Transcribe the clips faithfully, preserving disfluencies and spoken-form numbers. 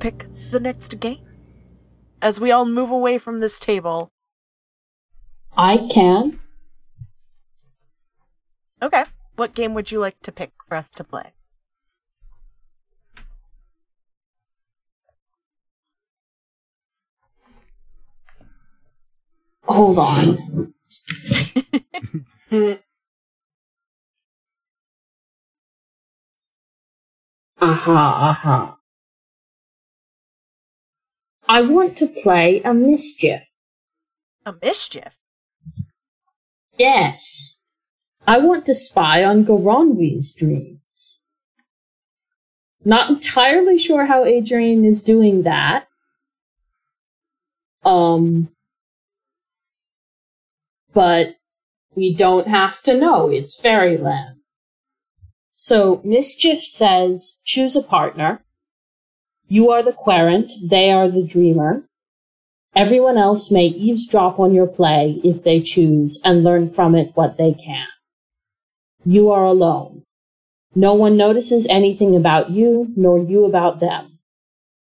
pick the next game as we all move away from this table? I can. Okay. What game would you like to pick for us to play? Hold on. Aha, aha. I want to play a mischief. A mischief? Yes. I want to spy on Goronwi's dreams. Not entirely sure how Adrian is doing that. Um... But we don't have to know. It's fairyland. So Mischief says, choose a partner. You are the querent. They are the dreamer. Everyone else may eavesdrop on your play if they choose and learn from it what they can. You are alone. No one notices anything about you, nor you about them.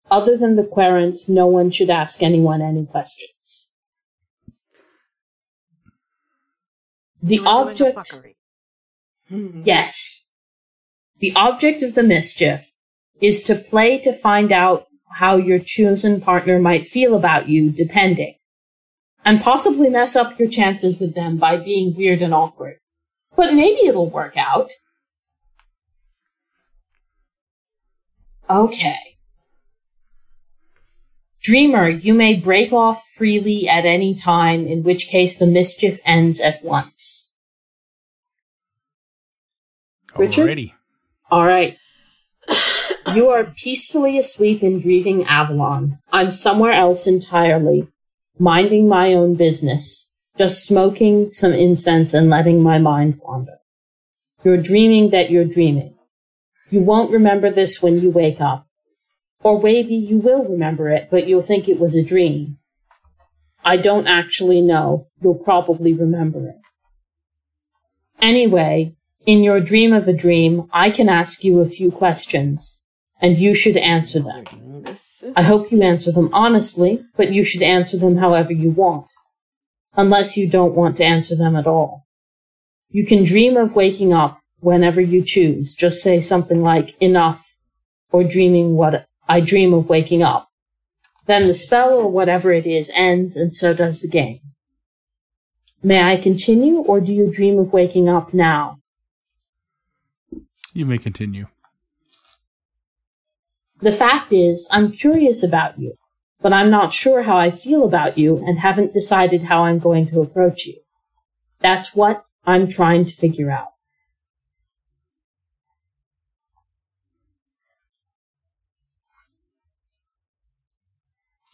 Other than the querent, no one should ask anyone any questions. The You're object, mm-hmm. yes, the object of the mischief is to play to find out how your chosen partner might feel about you, depending, and possibly mess up your chances with them by being weird and awkward. But maybe it'll work out. Okay. Dreamer, you may break off freely at any time, in which case the mischief ends at once. Alrighty. All right. You are peacefully asleep in Dreaming Avalon. I'm somewhere else entirely, minding my own business, just smoking some incense and letting my mind wander. You're dreaming that you're dreaming. You won't remember this when you wake up. Or maybe you will remember it, but you'll think it was a dream. I don't actually know. You'll probably remember it. Anyway, in your dream of a dream, I can ask you a few questions, and you should answer them. I hope you answer them honestly, but you should answer them however you want, unless you don't want to answer them at all. You can dream of waking up whenever you choose. Just say something like, enough, or dreaming what... I dream of waking up. Then the spell or whatever it is ends, and so does the game. May I continue, or do you dream of waking up now? You may continue. The fact is, I'm curious about you, but I'm not sure how I feel about you and haven't decided how I'm going to approach you. That's what I'm trying to figure out.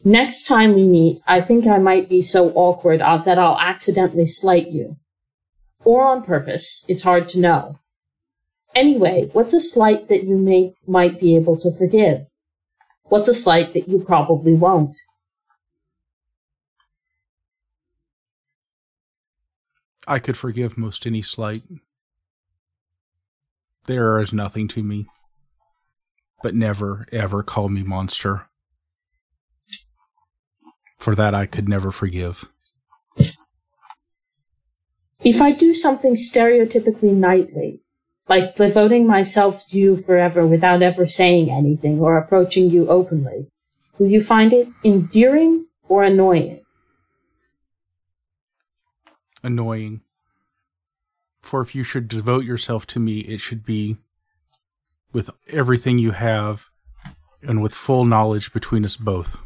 Next time we meet, I think I might be so awkward that I'll accidentally slight you. Or on purpose, it's hard to know. Anyway, what's a slight that you may might be able to forgive? What's a slight that you probably won't? I could forgive most any slight. There is nothing to me. But never, ever call me monster. For that I could never forgive. If I do something stereotypically knightly, like devoting myself to you forever without ever saying anything or approaching you openly, will you find it endearing or annoying? Annoying. For if you should devote yourself to me, it should be with everything you have and with full knowledge between us both.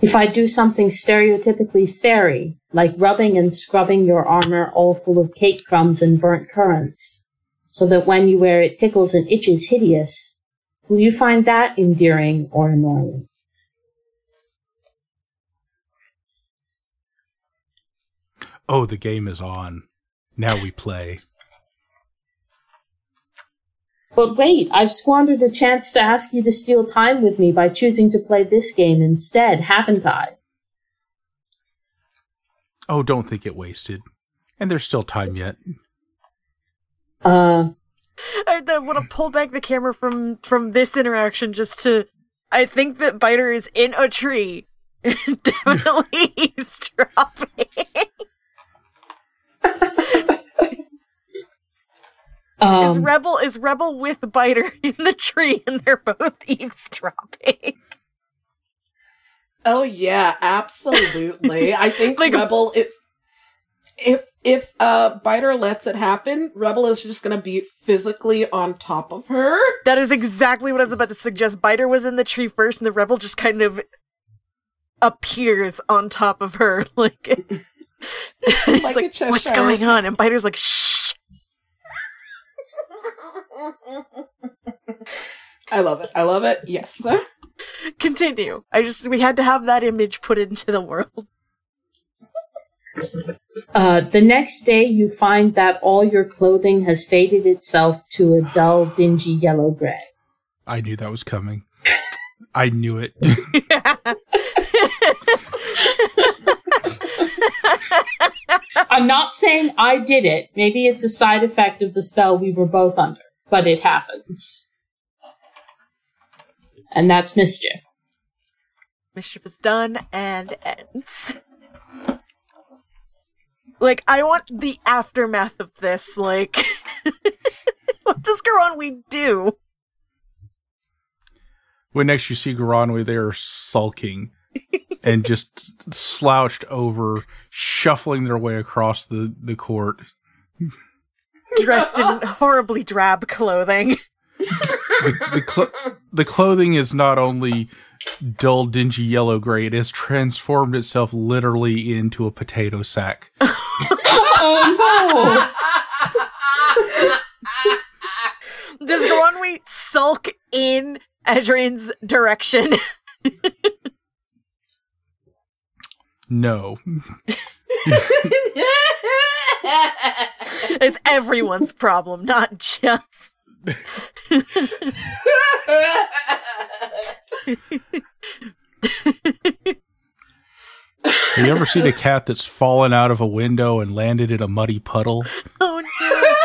If I do something stereotypically fairy, like rubbing and scrubbing your armor all full of cake crumbs and burnt currants, so that when you wear it tickles and itches hideous, will you find that endearing or annoying? Oh, the game is on. Now we play. But wait, I've squandered a chance to ask you to steal time with me by choosing to play this game instead, haven't I? Oh, don't think it wasted. And there's still time yet. Uh, I, I want to pull back the camera from, from this interaction just to... I think that Biter is in a tree. Definitely he's dropping. Um, is Rebel is Rebel with Biter in the tree, and they're both eavesdropping. Oh yeah, absolutely. I think like, Rebel is if if uh, Biter lets it happen, Rebel is just going to be physically on top of her. That is exactly what I was about to suggest. Biter was in the tree first, and the Rebel just kind of appears on top of her, like, like it's like Cheshire. What's going on? And Biter's like, shh. I love it. I love it. Yes. Continue. I just, we had to have that image put into the world. Uh, the next day, you find that all your clothing has faded itself to a dull, dingy yellow gray. I knew that was coming. I knew it. I'm not saying I did it. Maybe it's a side effect of the spell we were both under, but it happens. And that's mischief. Mischief is done and ends. Like, I want the aftermath of this. Like, what does Garonwi do? When next you see Garonwi, they are sulking. And just slouched over, shuffling their way across the, the court. Dressed in horribly drab clothing. The, the, cl- the clothing is not only dull, dingy yellow gray, it has transformed itself literally into a potato sack. Oh no! Does Garonwi sulk in Adrian's direction? No. It's everyone's problem, not just. Have you ever seen a cat that's fallen out of a window and landed in a muddy puddle? Oh no.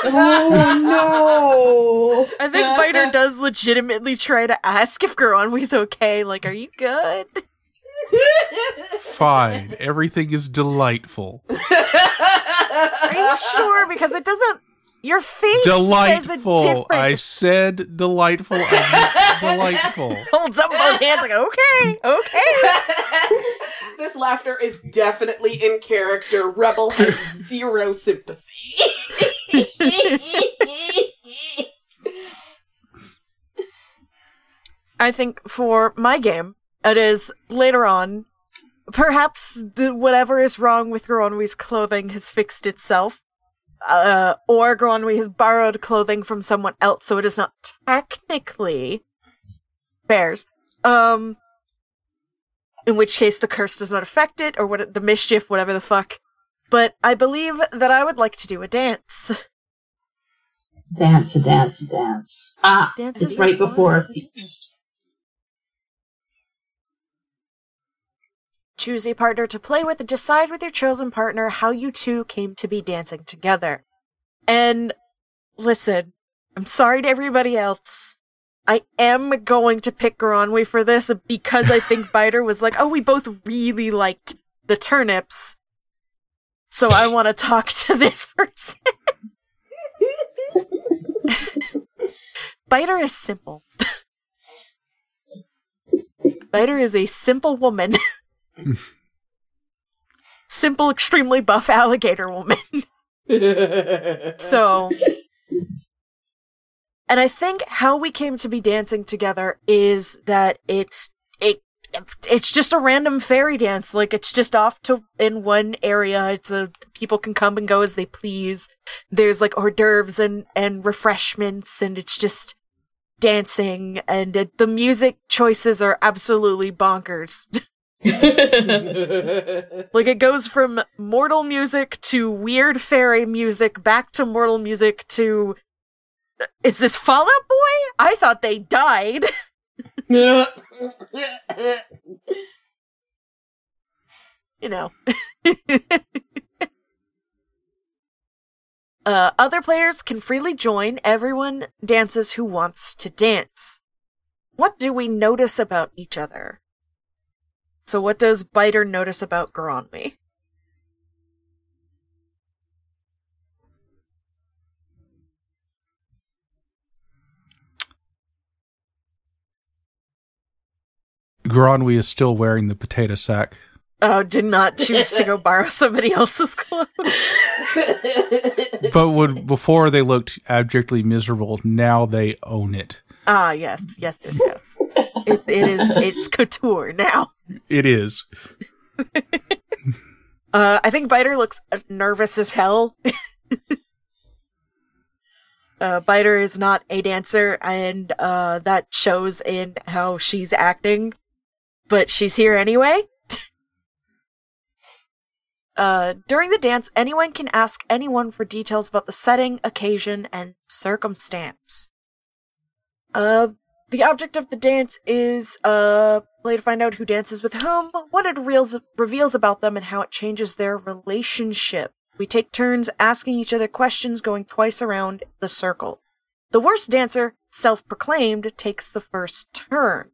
Oh no. I think Biter does legitimately try to ask if Garonwi's okay. Like, are you good? Fine. Everything is delightful. Are you sure? Because it doesn't... Your face delightful. Says a different... I said delightful. I delightful. Holds up both hands like, okay, okay. This laughter is definitely in character. Rebel has zero sympathy. I think for my game, it is later on. Perhaps the, whatever is wrong with Garonwi's clothing has fixed itself, uh, or Garonwi has borrowed clothing from someone else, so it is not technically bears. Um, in which case the curse does not affect it, or what the mischief, whatever the fuck. But I believe that I would like to do a dance. Dance, a dance, a dance. Ah, Dances it's right before a feast. Choose a partner to play with and decide with your chosen partner how you two came to be dancing together. And listen, I'm sorry to everybody else. I am going to pick Garonwi for this because I think Biter was like, oh, we both really liked the turnips. So I want to talk to this person. Biter is simple. Biter is a simple woman. Simple, extremely buff alligator woman. So, and I think how we came to be dancing together is that it's it it's just a random fairy dance. Like, it's just off to in one area. It's a people can come and go as they please. There's like hors d'oeuvres and and refreshments, and it's just dancing. And it, the music choices are absolutely bonkers. Like, it goes from mortal music to weird fairy music back to mortal music to is this Fallout Boy? I thought they died. You know. Uh, other players can freely join. Everyone dances who wants to dance. What do we notice about each other? So what does Biter notice about Goronwy? Goronwy is still wearing the potato sack. Oh, did not choose to go borrow somebody else's clothes. But would, before they looked abjectly miserable, now they own it. Ah, yes, yes, yes, yes. It, it is, it's couture now. It is. uh, I think Biter looks nervous as hell. uh, Biter is not a dancer, and uh, that shows in how she's acting. But she's here anyway. Uh, during the dance, anyone can ask anyone for details about the setting, occasion, and circumstance. Uh, the object of the dance is, uh, play to find out who dances with whom, what it reveals, reveals about them, and how it changes their relationship. We take turns asking each other questions, going twice around the circle. The worst dancer, self-proclaimed, takes the first turn.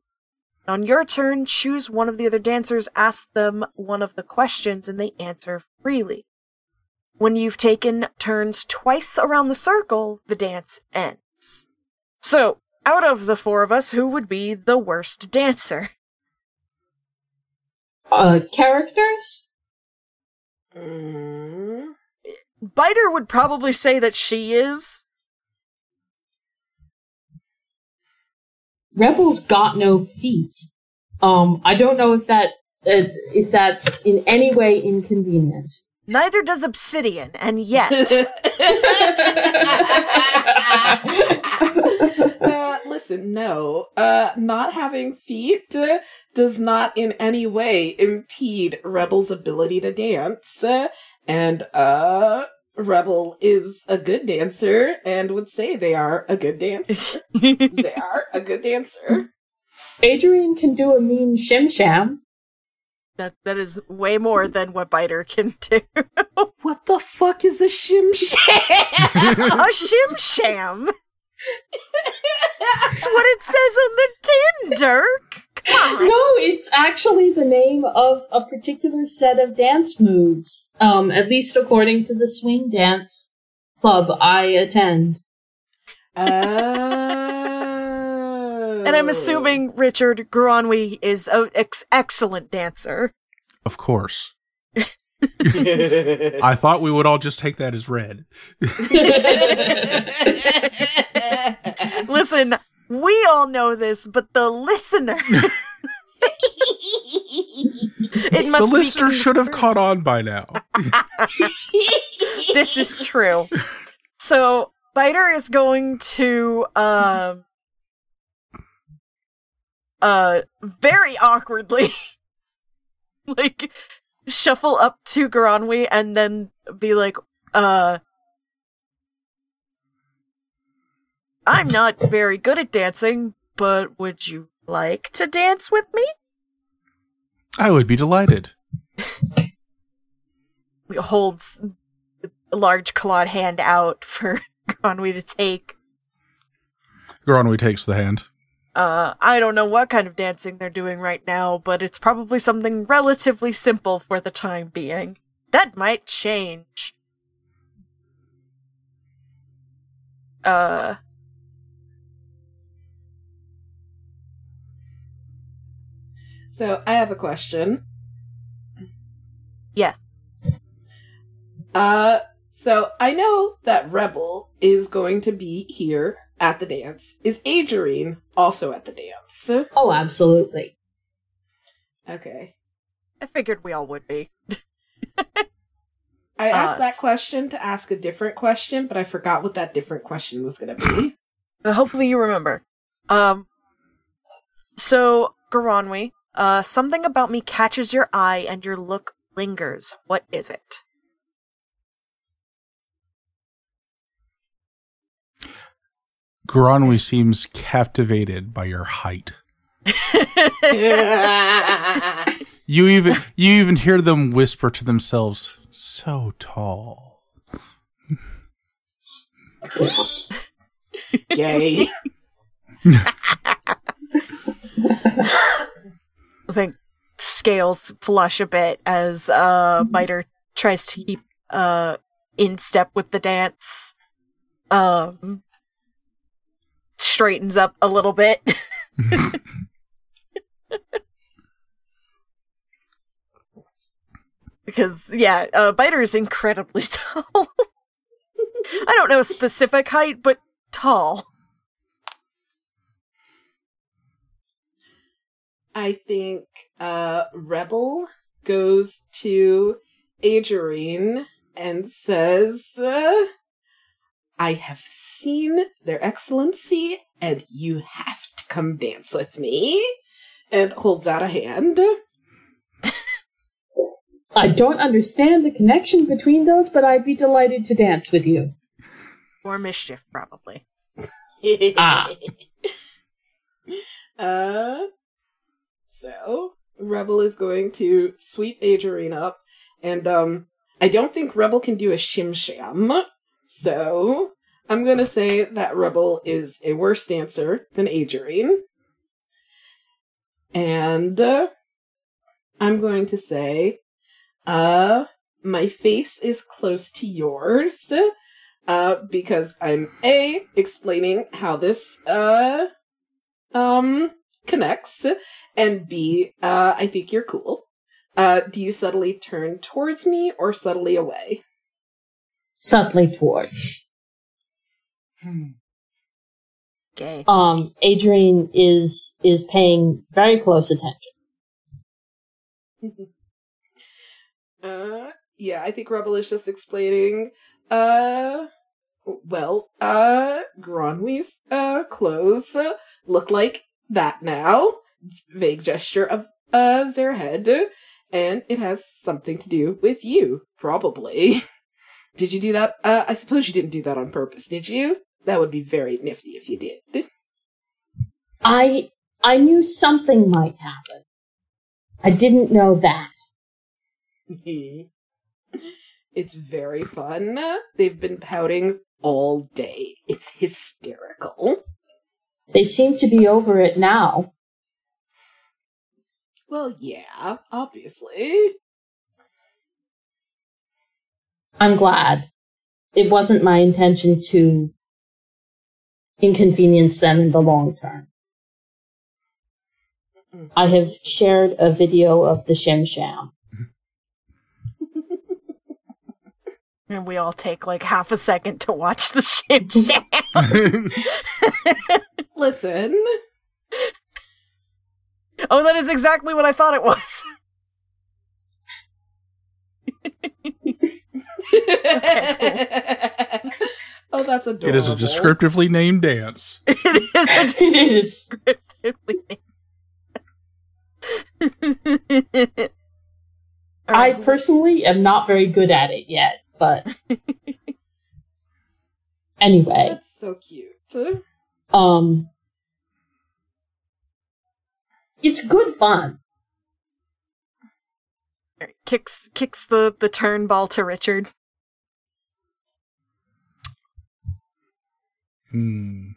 On your turn, choose one of the other dancers, ask them one of the questions, and they answer freely. When you've taken turns twice around the circle, the dance ends. So, out of the four of us, who would be the worst dancer? Uh, characters? Mm. Biter would probably say that she is. Rebels got no feet. Um, I don't know if that uh, if that's in any way inconvenient. Neither does Obsidian, and yet. uh, listen, no. Uh, not having feet uh, does not in any way impede Rebel's ability to dance. Uh, and uh, Rebel is a good dancer and would say they are a good dancer. They are a good dancer. Adrian can do a mean shim-sham. That that is way more than what Biter can do. What the fuck is a shim-sham? A shim-sham? That's what it says on the tin, Dirk. Come on. No, it's actually the name of a particular set of dance moves. Um, at least according to the swing dance club I attend. Oh. And I'm assuming Richard Goronwy is an ex- excellent dancer. Of course. I thought we would all just take that as read. Listen, we all know this, but the listener... it must the listener be should have caught on by now. This is true. So, Biter is going to... Uh, uh, very awkwardly... like... shuffle up to Goronwy and then be like, uh, I'm not very good at dancing, but would you like to dance with me? I would be delighted. Holds a large clawed hand out for Goronwy to take. Goronwy takes the hand. Uh, I don't know what kind of dancing they're doing right now, but it's probably something relatively simple for the time being. That might change. Uh. So, I have a question. Yes. Uh, so I know that Rebel is going to be here at the dance. Is Adrienne also at the dance? Oh, absolutely. Okay. I figured we all would be. I asked uh, that question to ask a different question, but I forgot what that different question was going to be. Hopefully you remember. Um. So, Goronwy, uh, something about me catches your eye and your look lingers. What is it? Goronwy seems captivated by your height. you even you even hear them whisper to themselves, so tall. Gay. I think scales flush a bit as uh, Miter tries to keep uh, in step with the dance. Um, straightens up a little bit. Because, yeah, uh, Biter is incredibly tall. I don't know a specific height, but tall. I think uh, Rebel goes to Agerine and says, uh, I have seen their excellency, and you have to come dance with me. And holds out a hand. I don't understand the connection between those, but I'd be delighted to dance with you. Or mischief, probably. ah. Uh, so, Rebel is going to sweep Agerine up, and um, I don't think Rebel can do a shim-sham, so I'm going to say that Rebel is a worse dancer than Agerine. And uh, I'm going to say... Uh, my face is close to yours, uh, because I'm, A, explaining how this, uh, um, connects, and B, uh, I think you're cool. Uh, do you subtly turn towards me or subtly away? Subtly towards. Okay. Um, Agerine is, is paying very close attention. Uh, yeah, I think Rebel is just explaining, uh, well, uh, Granwy's, uh, clothes uh, look like that now. Vague gesture of, uh, their head. And it has something to do with you, probably. Did you do that? Uh, I suppose you didn't do that on purpose, did you? That would be very nifty if you did. I, I knew something might happen. I didn't know that. It's very fun. They've been pouting all day. It's hysterical. They seem to be over it now. Well, yeah, obviously. I'm glad. It wasn't my intention to inconvenience them in the long term. Mm-mm. I have shared a video of the Shim Sham. And we all take like half a second to watch the shim sham. Listen. Oh, that is exactly what I thought it was. Okay, cool. Oh, that's adorable. It is a descriptively named dance. It is a it is. descriptively named. I personally am not very good at it yet. But anyway, that's so cute. Um, it's good fun. Right, kicks kicks the the turn ball to Richard. Hmm.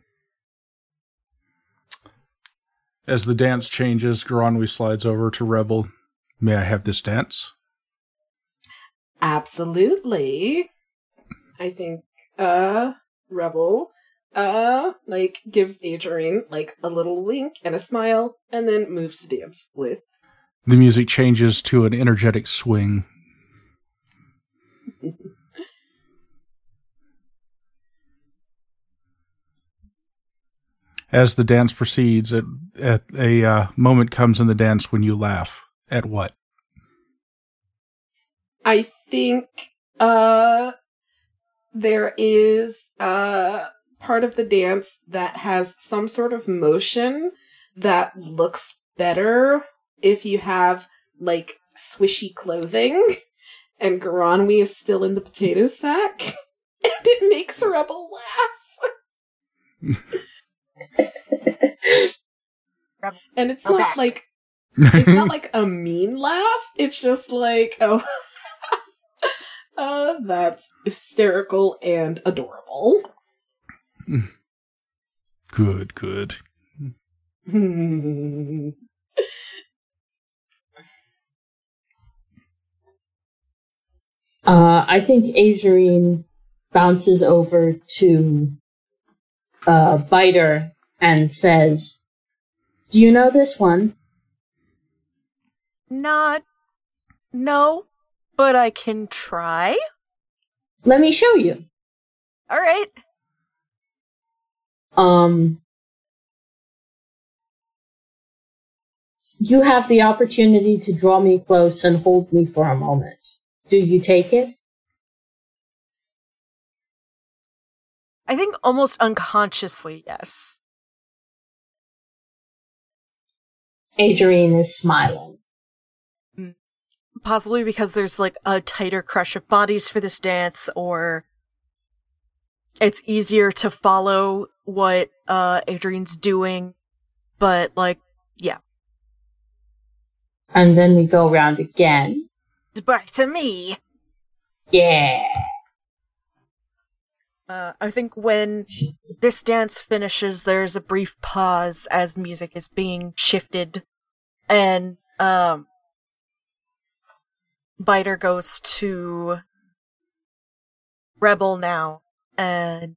As the dance changes, Granwy slides over to Rebel. May I have this dance? Absolutely. I think, uh, Rebel, uh, like, gives Agerine, like, a little wink and a smile, and then moves to dance with. The music changes to an energetic swing. As the dance proceeds, at, at a uh, moment comes in the dance when you laugh. At what? I think uh, there is uh, part of the dance that has some sort of motion that looks better if you have, like, swishy clothing, and Granwy is still in the potato sack, and it makes Rebel laugh. And it's okay. not like it's not like a mean laugh, it's just like, oh... Uh, that's hysterical and adorable. Good, good. Uh, I think Azurine bounces over to uh, Biter and says, "Do you know this one?" Not, no, but I can try. Let me show you. All right. Um, you have the opportunity to draw me close and hold me for a moment. Do you take it? I think almost unconsciously, yes. Adrienne is smiling. Possibly because there's like a tighter crush of bodies for this dance, or it's easier to follow what uh, Adrienne's doing. But like, yeah. And then we go around again. Back to me. Yeah. Uh, I think when this dance finishes, there's a brief pause as music is being shifted, and um, Biter goes to Rebel now, and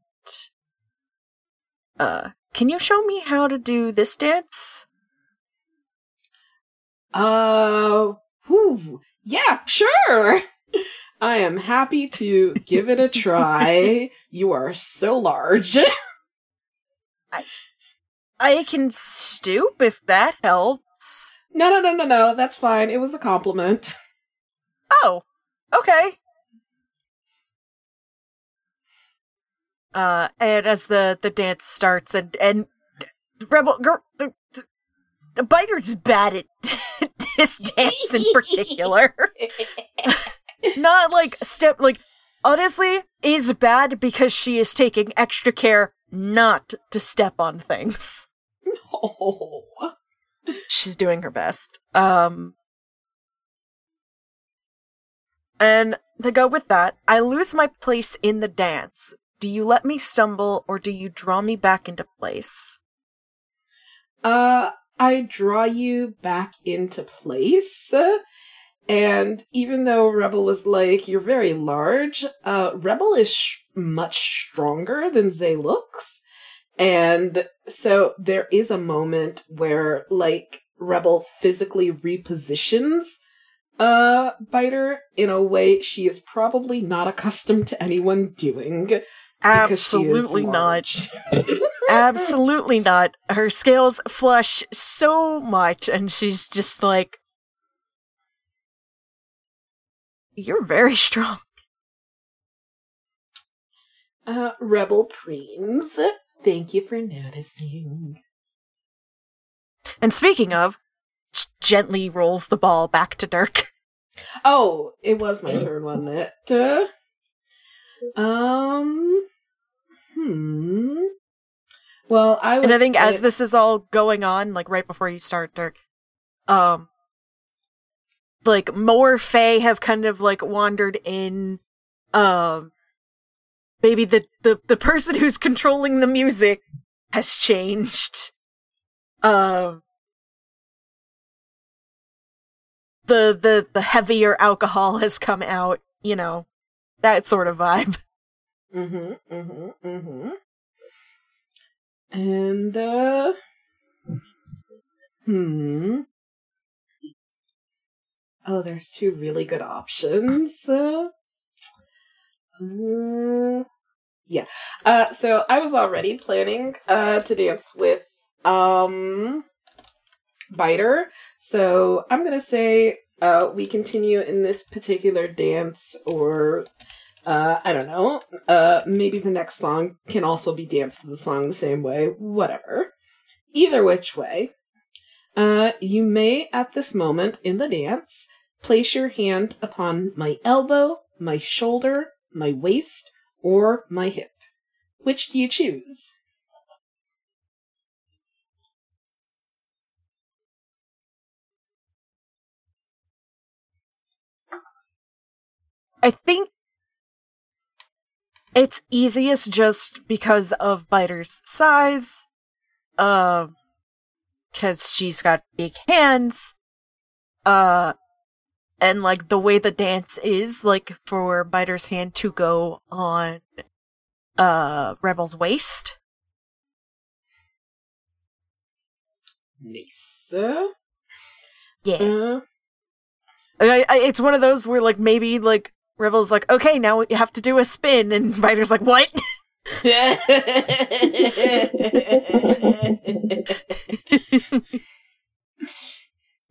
uh, can you show me how to do this dance? Uh, whew. Yeah, sure. I am happy to give it a try. You are so large. I, I can stoop if that helps. No, no, no, no, no. That's fine. It was a compliment. Oh, okay. Uh, and as the, the dance starts, and, and Rebel girl, the, the, the Biter's bad at this dance in particular. Not like step, like, honestly, is bad because she is taking extra care not to step on things. No. She's doing her best. Um. And to go with that, I lose my place in the dance. Do you let me stumble, or do you draw me back into place? Uh, I draw you back into place. And even though Rebel is like, you're very large, uh, Rebel is sh- much stronger than Zay looks. And so there is a moment where, like, Rebel physically repositions uh, Biter in a way she is probably not accustomed to anyone doing. Absolutely not. Absolutely not. Her scales flush so much, and she's just like, you're very strong. Uh, Rebel Preens, thank you for noticing. And speaking of, she gently rolls the ball back to Dirk. Oh, it was my turn, wasn't it? Uh, um, hmm. Well, I was... And I think as this is all going on, like right before you start, Dirk, um, like, more Fae have kind of, like, wandered in. Um, maybe the, the, the person who's controlling the music has changed. Um, the, the, the heavier alcohol has come out, you know, that sort of vibe. Mm-hmm, mm-hmm, mm-hmm. And, uh... Hmm... Oh, there's two really good options. Uh, uh, yeah. Uh, so I was already planning uh, to dance with um, Biter. So I'm going to say uh, we continue in this particular dance, or uh, I don't know. Uh, maybe the next song can also be danced to the song the same way. Whatever. Either which way. Uh, you may, at this moment in the dance, place your hand upon my elbow, my shoulder, my waist, or my hip. Which do you choose? I think It's easiest just because of Biter's size, uh, because she's got big hands, uh, and, like, the way the dance is, like, for Biter's hand to go on, uh, Rebel's waist. Nice. Yeah. Uh. I, I, it's one of those where, like, maybe, like, Rebel's like, okay, now you have to do a spin, and Biter's like, what?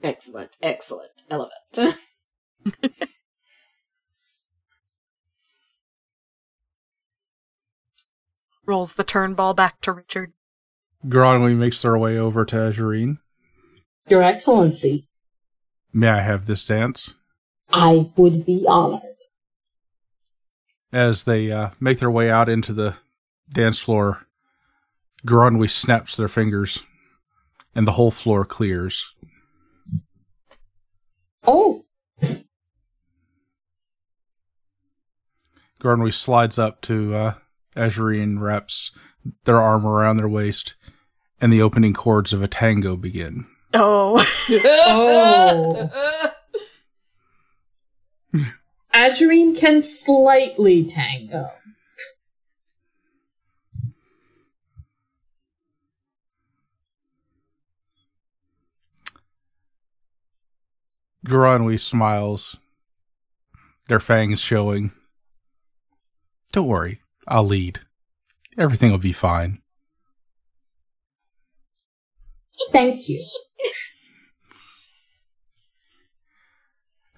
Excellent, excellent, I love it. Rolls the turn ball back to Richard. Gronwy makes their way over to Azurine. Your Excellency. May I have this dance? I would be honored. As they uh, make their way out into the dance floor, Gronwy snaps their fingers, and the whole floor clears. Oh! Gronwy slides up to uh, Azurine, wraps their arm around their waist, and the opening chords of a tango begin. Oh. Oh. Azurine can slightly tango. Gronwy smiles, their fangs showing. Don't worry, I'll lead. Everything will be fine. Thank you.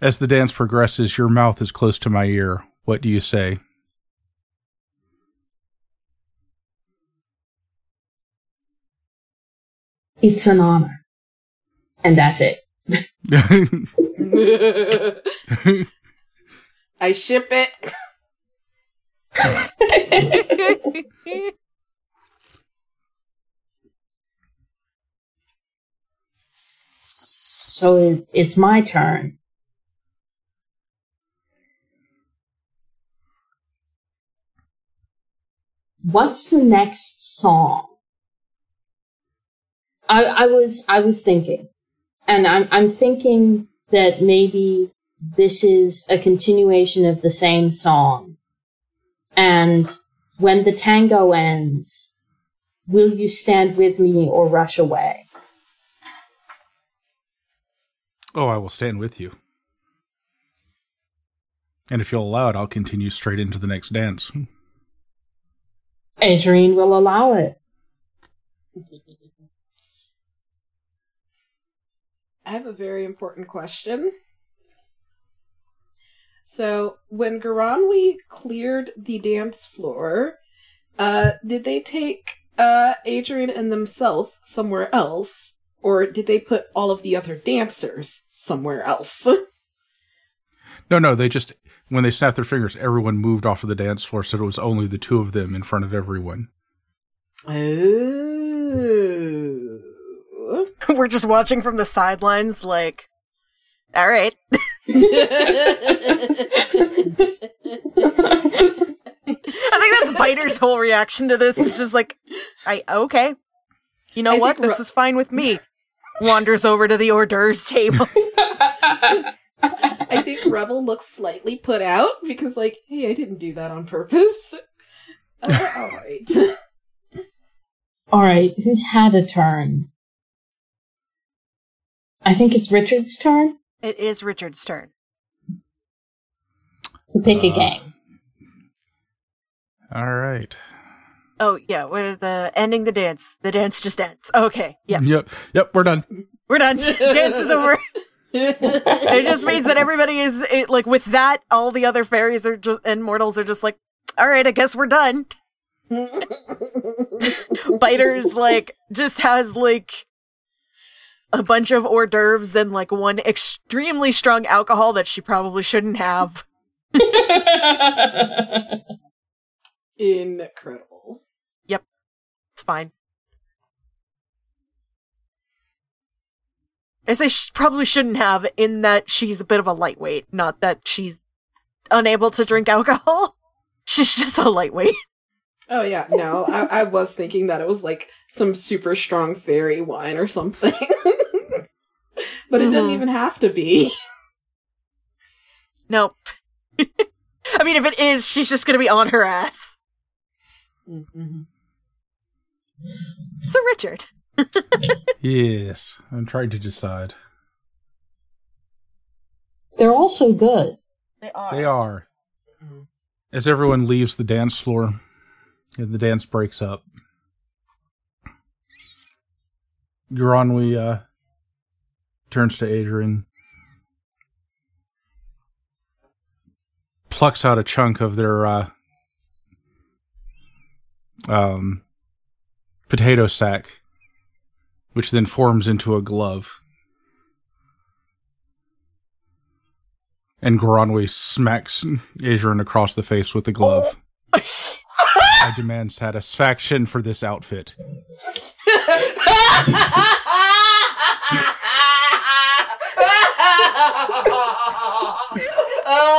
As the dance progresses, your mouth is close to my ear. What do you say? It's an honor. And that's it. I ship it. So it, it's my turn. What's the next song? I, I was I was thinking, and I'm I'm thinking that maybe this is a continuation of the same song. And when the tango ends, will you stand with me or rush away? Oh, I will stand with you. And if you'll allow it, I'll continue straight into the next dance. Adrienne will allow it. I have a very important question. So, when Gronwy cleared the dance floor, uh, did they take uh, Adrienne and themselves somewhere else? Or did they put all of the other dancers somewhere else? No, no, they just, when they snapped their fingers, everyone moved off of the dance floor, so it was only the two of them in front of everyone. Oh. We're just watching from the sidelines, like, all right. I think that's Biter's whole reaction to this. It's just like, I okay. You know I what? This Ro- is fine with me. Wanders over to the hors d'oeuvres table. I think Rebel looks slightly put out because, like, hey, I didn't do that on purpose. Uh, all right. All right. Who's had a turn? I think it's Richard's turn. It is Richard's turn. We'll pick uh, a game. All right. Oh, yeah, we're the ending the dance. The dance just ends. Okay, yeah. Yep, yep, we're done. We're done. Dance is over. It just means that everybody is, it, like, with that, all the other fairies are just, and mortals are just like, all right, I guess we're done. Biter's, like, just has, like, a bunch of hors d'oeuvres and, like, one extremely strong alcohol that she probably shouldn't have. Incredible. It's fine. I say she probably shouldn't have, in that she's a bit of a lightweight, not that she's unable to drink alcohol. She's just a lightweight. Oh, yeah. No, I-, I was thinking that it was like some super strong fairy wine or something. But it mm-hmm. doesn't even have to be. Nope. I mean, if it is, she's just going to be on her ass. Mm-hmm. So, Richard. Yes, I'm trying to decide. They're all so good. They are. They are. Mm-hmm. As everyone leaves the dance floor, and the dance breaks up, Granwy, uh turns to Adrian, plucks out a chunk of their uh, um, potato sack, which then forms into a glove. And Granwy smacks Adrian across the face with the glove. I demand satisfaction for this outfit. Oh.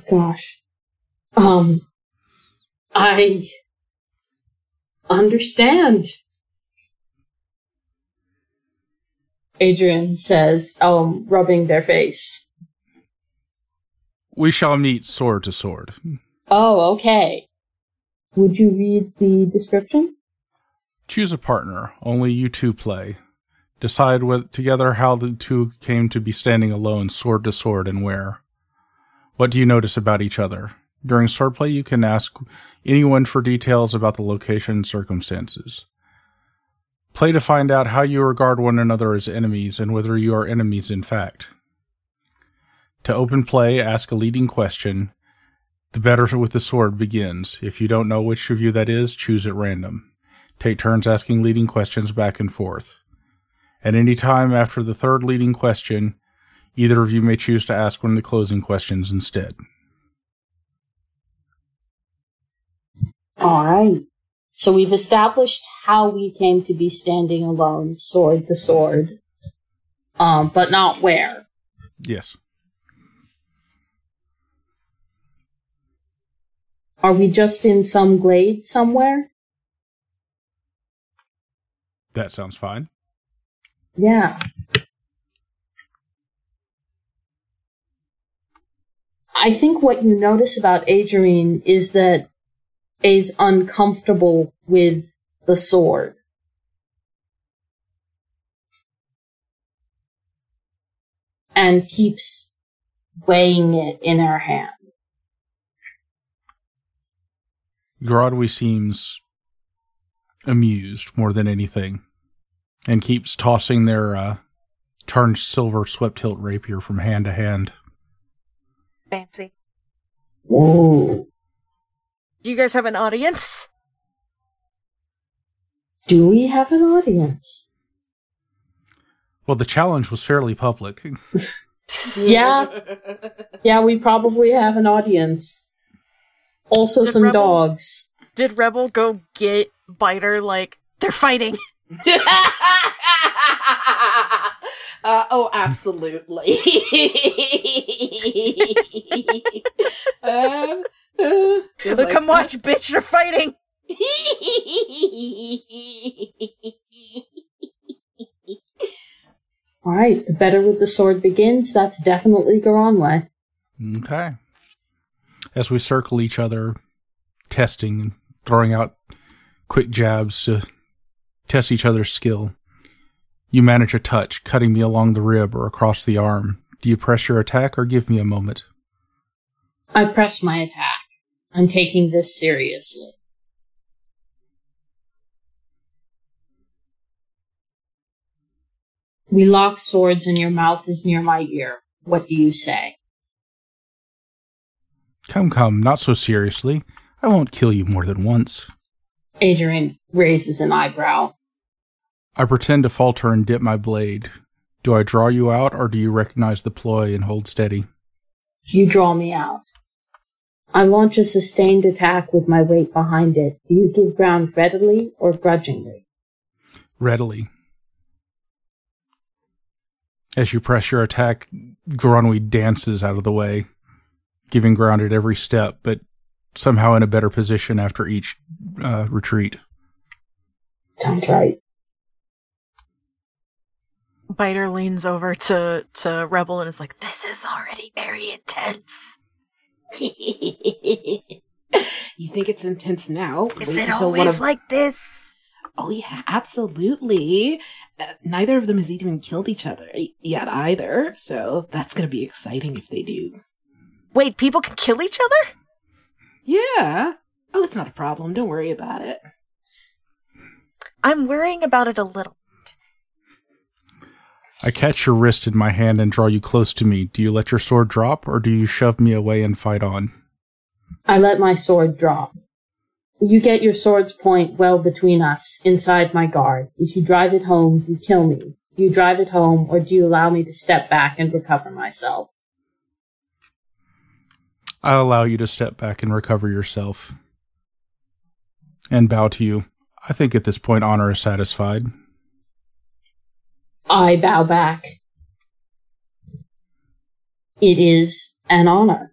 Oh gosh. Um I understand. Adrian says, um, rubbing their face. We shall meet sword to sword. Oh, okay. Would you read the description? Choose a partner. Only you two play. Decide with, together how the two came to be standing alone, sword to sword, and where. What do you notice about each other? During swordplay, you can ask anyone for details about the location and circumstances. Play to find out how you regard one another as enemies and whether you are enemies in fact. To open play, ask a leading question. The battle with the sword begins. If you don't know which of you that is, choose at random. Take turns asking leading questions back and forth. At any time after the third leading question, either of you may choose to ask one of the closing questions instead. All right. So we've established how we came to be standing alone, sword to sword, um, but not where. Yes. Are we just in some glade somewhere? That sounds fine. Yeah. I think what you notice about Adrian is that is uncomfortable with the sword. And keeps weighing it in her hand. Grodwy seems amused more than anything, and keeps tossing their uh, tarnished silver swept hilt rapier from hand to hand. Fancy. Whoa. Do you guys have an audience? Do we have an audience? Well, the challenge was fairly public. Yeah. Yeah, we probably have an audience. Also did some Rebel, dogs. Did Rebel go get Biter like, they're fighting? Uh, oh, absolutely. um, uh, Look, like, come watch, uh, bitch, they're fighting! Alright, the better with the sword begins, that's definitely Granwy. Okay. As we circle each other, testing and throwing out quick jabs to test each other's skill, you manage a touch, cutting me along the rib or across the arm. Do you press your attack or give me a moment? I press my attack. I'm taking this seriously. We lock swords and your mouth is near my ear. What do you say? Come, come, not so seriously. I won't kill you more than once. Adrian raises an eyebrow. I pretend to falter and dip my blade. Do I draw you out, or do you recognize the ploy and hold steady? You draw me out. I launch a sustained attack with my weight behind it. Do you give ground readily or grudgingly? Readily. As you press your attack, Goronwy dances out of the way, giving ground at every step, but somehow in a better position after each uh, retreat. Sounds right. Biter leans over to, to Rebel and is like, "This is already very intense." You think it's intense now? Is Wait it always of- like this? Oh yeah, absolutely. Uh, neither of them has even killed each other yet either, so that's going to be exciting if they do. Wait, people can kill each other? Yeah. Oh, it's not a problem. Don't worry about it. I'm worrying about it a little. I catch your wrist in my hand and draw you close to me. Do you let your sword drop, or do you shove me away and fight on? I let my sword drop. You get your sword's point well between us, inside my guard. If you drive it home, you kill me. Do you drive it home, or do you allow me to step back and recover myself? I'll allow you to step back and recover yourself. And bow to you. I think at this point honor is satisfied. I bow back. It is an honor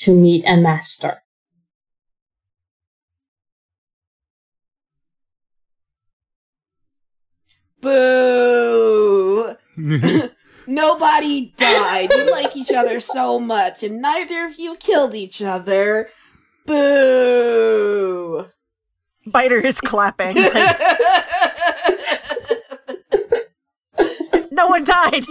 to meet a master. Boo! Nobody died. You like each other so much, and neither of you killed each other. Boo! Biter is clapping. Like- No one died!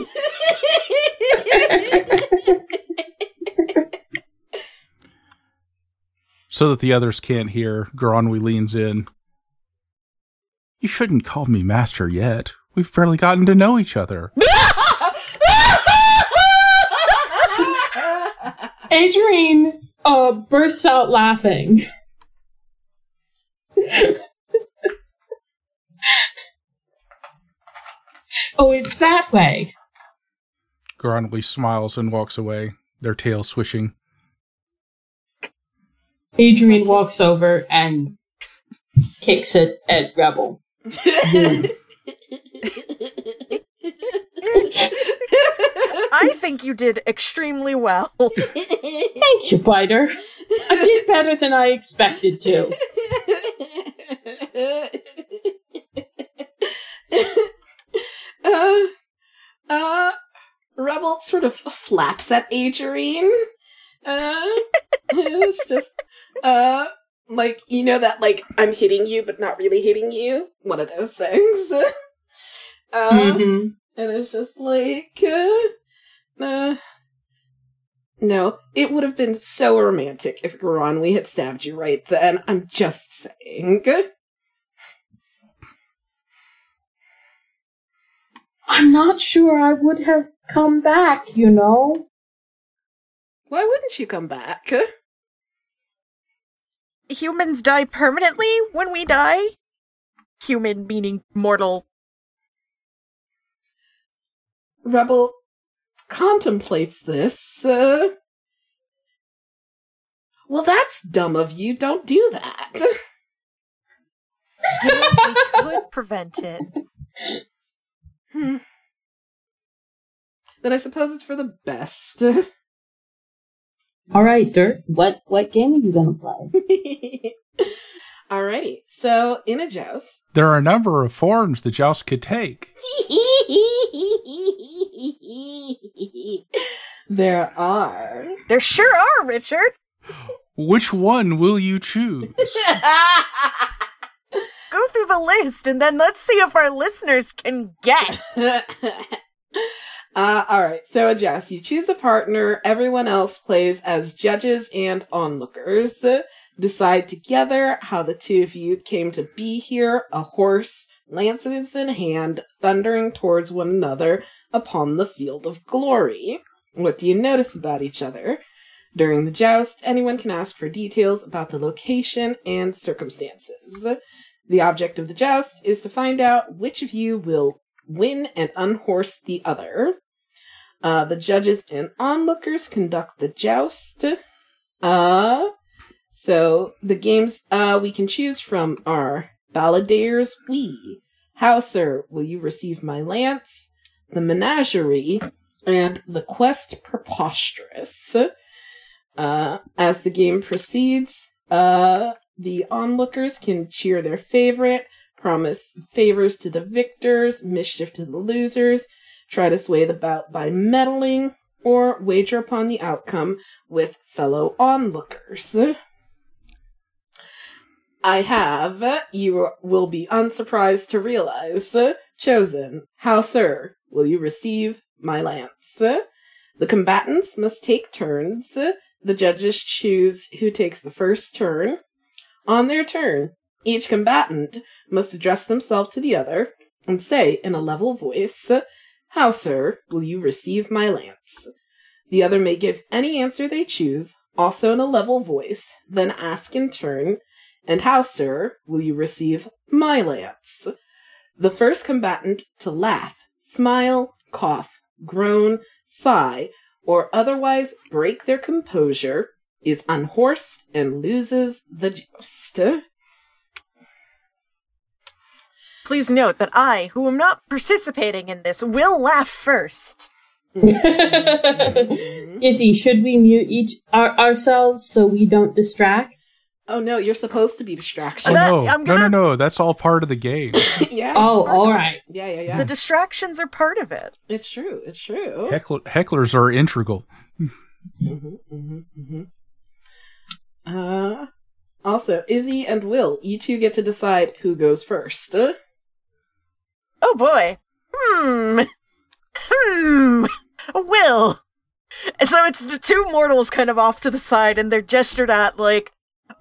So that the others can't hear, Goronwy leans in. You shouldn't call me master yet. We've barely gotten to know each other. Adrienne uh, bursts out laughing. Oh, it's that way. Goronwy smiles and walks away, their tail swishing. Adrienne walks over and kicks it at Rebel. I think you did extremely well. Thank you, Biter. I did better than I expected to. Uh, uh, Rebel sort of flaps at Adrienne. Uh, it's just, uh, like, you know that, like, I'm hitting you, but not really hitting you? One of those things. Uh, mm-hmm. And it's just like, uh, uh, no, it would have been so romantic if Goronwy had stabbed you right then. I'm just saying. I'm not sure I would have come back, you know. Why wouldn't you come back? Humans die permanently when we die. Human meaning mortal. Rebel contemplates this. Uh... Well, that's dumb of you. Don't do that. We could prevent it. Hmm. Then I suppose it's for the best. All right, Dirt. What what game are you gonna play? Alrighty. So in a joust, there are a number of forms the joust could take. There are. There sure are, Richard. Which one will you choose? Go through the list, and then let's see if our listeners can guess. uh, all right, so a joust. You choose a partner. Everyone else plays as judges and onlookers. Decide together how the two of you came to be here, a horse, lances in hand, thundering towards one another upon the field of glory. What do you notice about each other? During the joust, anyone can ask for details about the location and circumstances. The object of the joust is to find out which of you will win and unhorse the other. Uh, the judges and onlookers conduct the joust. Uh, so the games uh, we can choose from are Balladeer's Wee, How, Sir, Will You Receive My Lance?, The Menagerie, and The Quest Preposterous. Uh, as the game proceeds, uh, the onlookers can cheer their favorite, promise favors to the victors, mischief to the losers, try to sway the bout by meddling, or wager upon the outcome with fellow onlookers. I have, you will be unsurprised to realize, chosen How, Sir, Will You Receive My Lance? The combatants must take turns. The judges choose who takes the first turn. On their turn, each combatant must address themselves to the other and say in a level voice, How, Sir, Will You Receive My Lance? The other may give any answer they choose, also in a level voice, then ask in turn, and How, Sir, Will You Receive My Lance? The first combatant to laugh, smile, cough, groan, sigh, or otherwise break their composure, is unhorsed and loses the joust. Please note that I, who am not participating in this, will laugh first. Mm-hmm. Izzy, should we mute each our- ourselves so we don't distract? Oh no, you're supposed to be distracted. Oh, no. Gonna... no, no, no, that's all part of the game. Yeah. Oh, all right. Yeah, yeah, yeah. The distractions are part of it. It's true, it's true. Heckler- hecklers are integral. Mm-hmm, mm-hmm, mm-hmm. Uh, also, Izzy and Will, you two get to decide who goes first. Uh? Oh boy. Hmm. Hmm. Will. So it's the two mortals kind of off to the side, and they're gestured at like,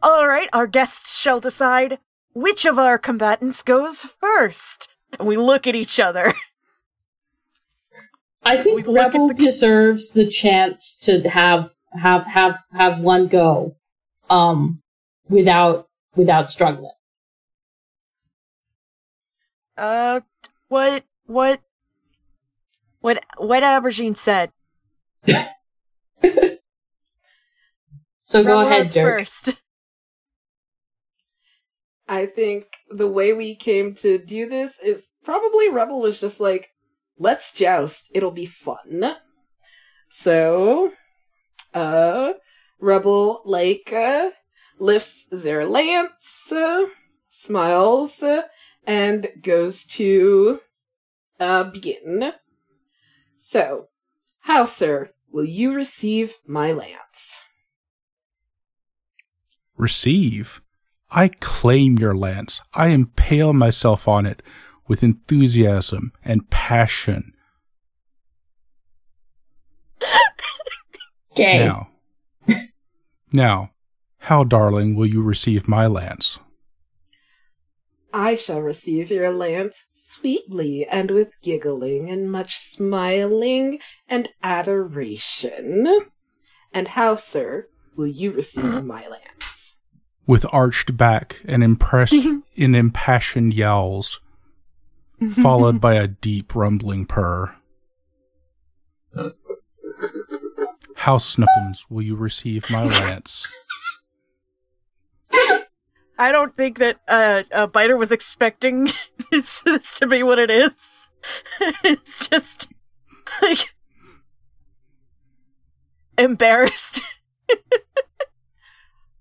all right, our guests shall decide which of our combatants goes first. And we look at each other. I think Rebel the... deserves the chance to have have have have one go. Um, without without struggling. Uh, what what what what Aubergine said. So Rebel go ahead, Dirk. First. I think the way we came to do this is probably Rebel was just like, "Let's joust. It'll be fun." So, uh. Rebel, like, uh, lifts their lance, uh, smiles, uh, and goes to uh, begin. So, How, Sir, Will You Receive My Lance? Receive? I claim your lance. I impale myself on it with enthusiasm and passion. Okay. Now. Now, how, darling, will you receive my lance? I shall receive your lance sweetly and with giggling and much smiling and adoration. And how, sir, will you receive my lance? With arched back and impressed in impassioned yowls, followed by a deep rumbling purr. How, Snookums, will you receive my lance? I don't think that uh, uh, Biter was expecting this, this to be what it is. It's just, like, embarrassed.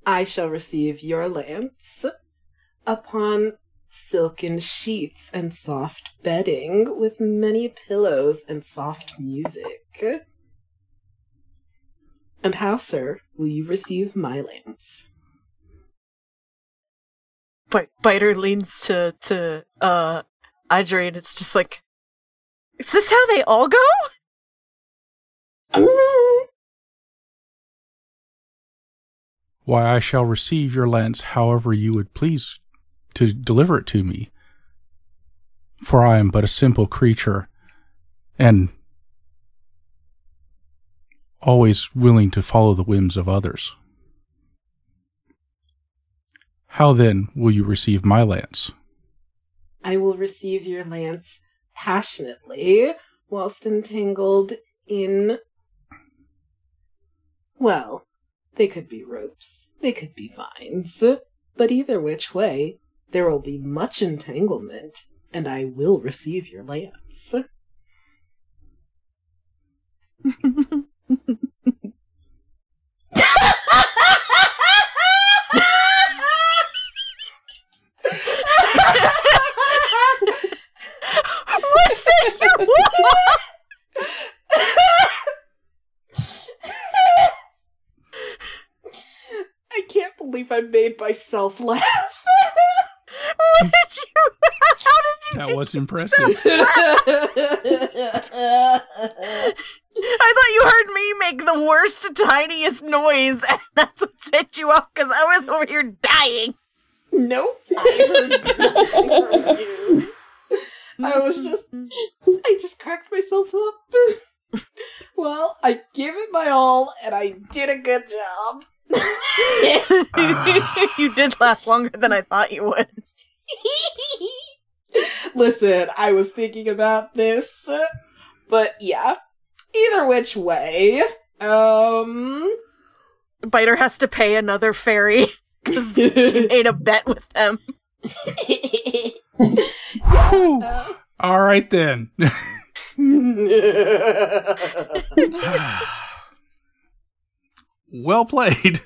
I shall receive your lance upon silken sheets and soft bedding with many pillows and soft music. And how, sir, will you receive my lance? B- Biter leans to, to, uh, Audrey, and it's just like, is this how they all go? Mm-hmm. Why, I shall receive your lance however you would please to deliver it to me. For I am but a simple creature, and... always willing to follow the whims of others. How then will you receive my lance? I will receive your lance passionately, whilst entangled in... Well, they could be ropes, they could be vines, but either which way, there will be much entanglement, and I will receive your lance. What's in your wallet? I can't believe I made myself laugh. What did you? How did you? That was impressive. I thought you heard me make the worst, tiniest noise, and that's what set you off because I was over here dying. Nope. I heard nothing from you. I was just, I just cracked myself up. Well, I gave it my all, and I did a good job. You did last longer than I thought you would. Listen, I was thinking about this, but yeah. Either which way, um... Biter has to pay another fairy, because she made a bet with them. uh... All right, then. Well played.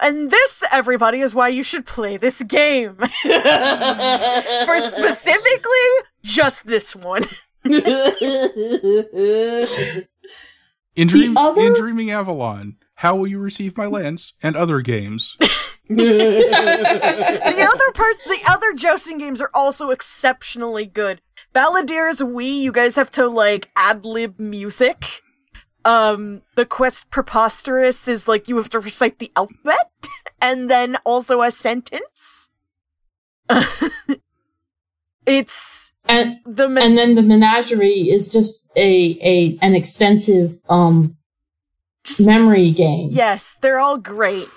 And this, everybody, is why you should play this game. For specifically, just this one. In, dream- other- in Dreaming Avalon, How Will You Receive My Lance, and other games. the other parts, the other jousting games are also exceptionally good. Balladeer's Wii, you guys have to like ad-lib music. Um, the quest Preposterous is like you have to recite the alphabet and then also a sentence. it's and the men- and then the menagerie is just a a an extensive um just, memory game. Yes, they're all great.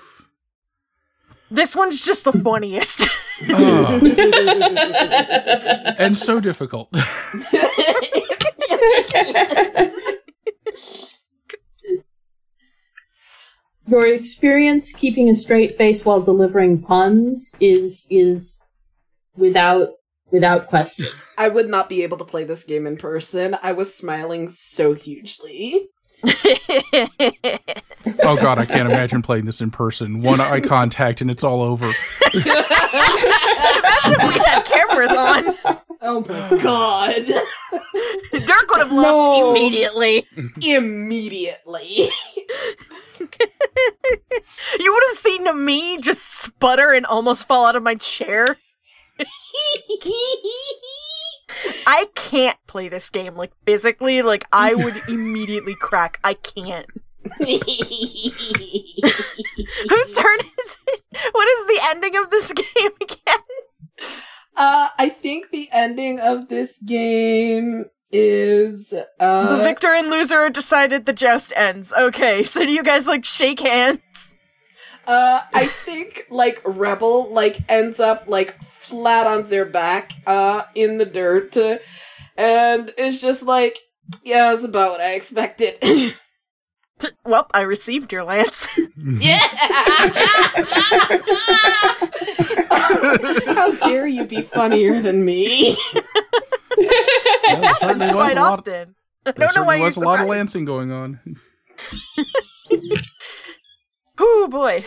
This one's just the funniest. Oh. And so difficult. Your experience keeping a straight face while delivering puns is is without without question. I would not be able to play this game in person. I was smiling so hugely. Oh god, I can't imagine playing this in person. One eye contact and it's all over. Imagine if we had cameras on. Oh my god. Dirk would have lost no. immediately. Immediately. You would have seen me just sputter and almost fall out of my chair. I can't play this game, like, physically, like, I would immediately crack. I can't. Whose turn is it? What is the ending of this game again? Uh, I think the ending of this game is, uh... the victor and loser decided the joust ends. Okay, so do you guys, like, shake hands? Uh, I think, like, Rebel, like, ends up, like, flat on their back, uh, in the dirt, uh, and it's just like, yeah, it's about what I expected. Well, I received your lance. Yeah! How dare you be funnier than me? Well, it happens quite often. Of, I don't know why you're surprised. There was a lot of lancing going on. Oh boy.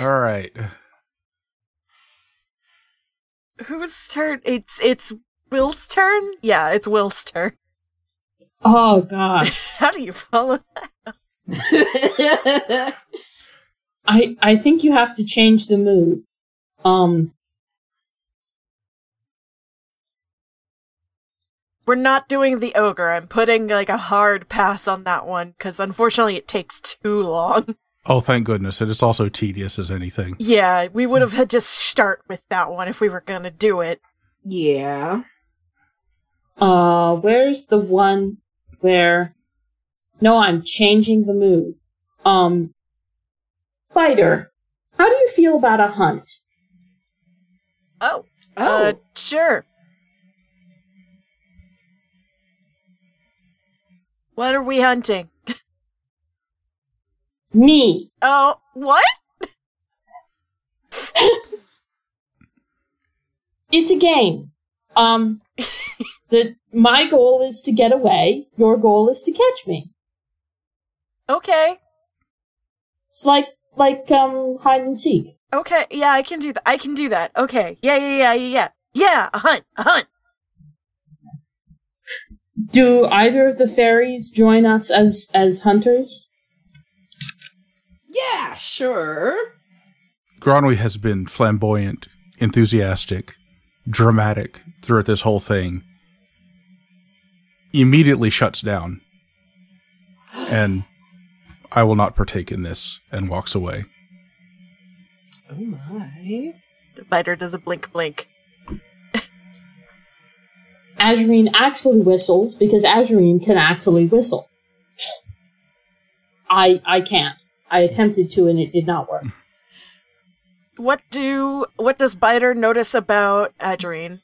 Alright. Whose turn? It's it's Will's turn? Yeah, it's Will's turn. Oh gosh. How do you follow that up? I I think you have to change the mood. Um We're not doing the ogre. I'm putting like a hard pass on that one, because unfortunately it takes too long. Oh, thank goodness. And it's also tedious as anything. Yeah, we would have had to start with that one if we were going to do it. Yeah. Uh, where's the one where... No, I'm changing the mood. Um, Biter, How do you feel about a hunt? Oh, oh. Uh, sure. What are we hunting? Me. Oh, what? It's a game. Um, the my goal is to get away. Your goal is to catch me. Okay. It's like like um hide and seek. Okay, yeah, I can do that. I can do that. Okay, yeah, yeah, yeah, yeah, yeah, yeah. A hunt, a hunt. Do either of the fairies join us as as hunters? Yeah, sure. Gronwy has been flamboyant, enthusiastic, dramatic throughout this whole thing. He immediately shuts down. And I will not partake in this, and walks away. Oh my. The biter does a blink blink. Azurine actually whistles, because Azurine can actually whistle. I I can't. I attempted to, and it did not work. What do what does Biter notice about Azurine?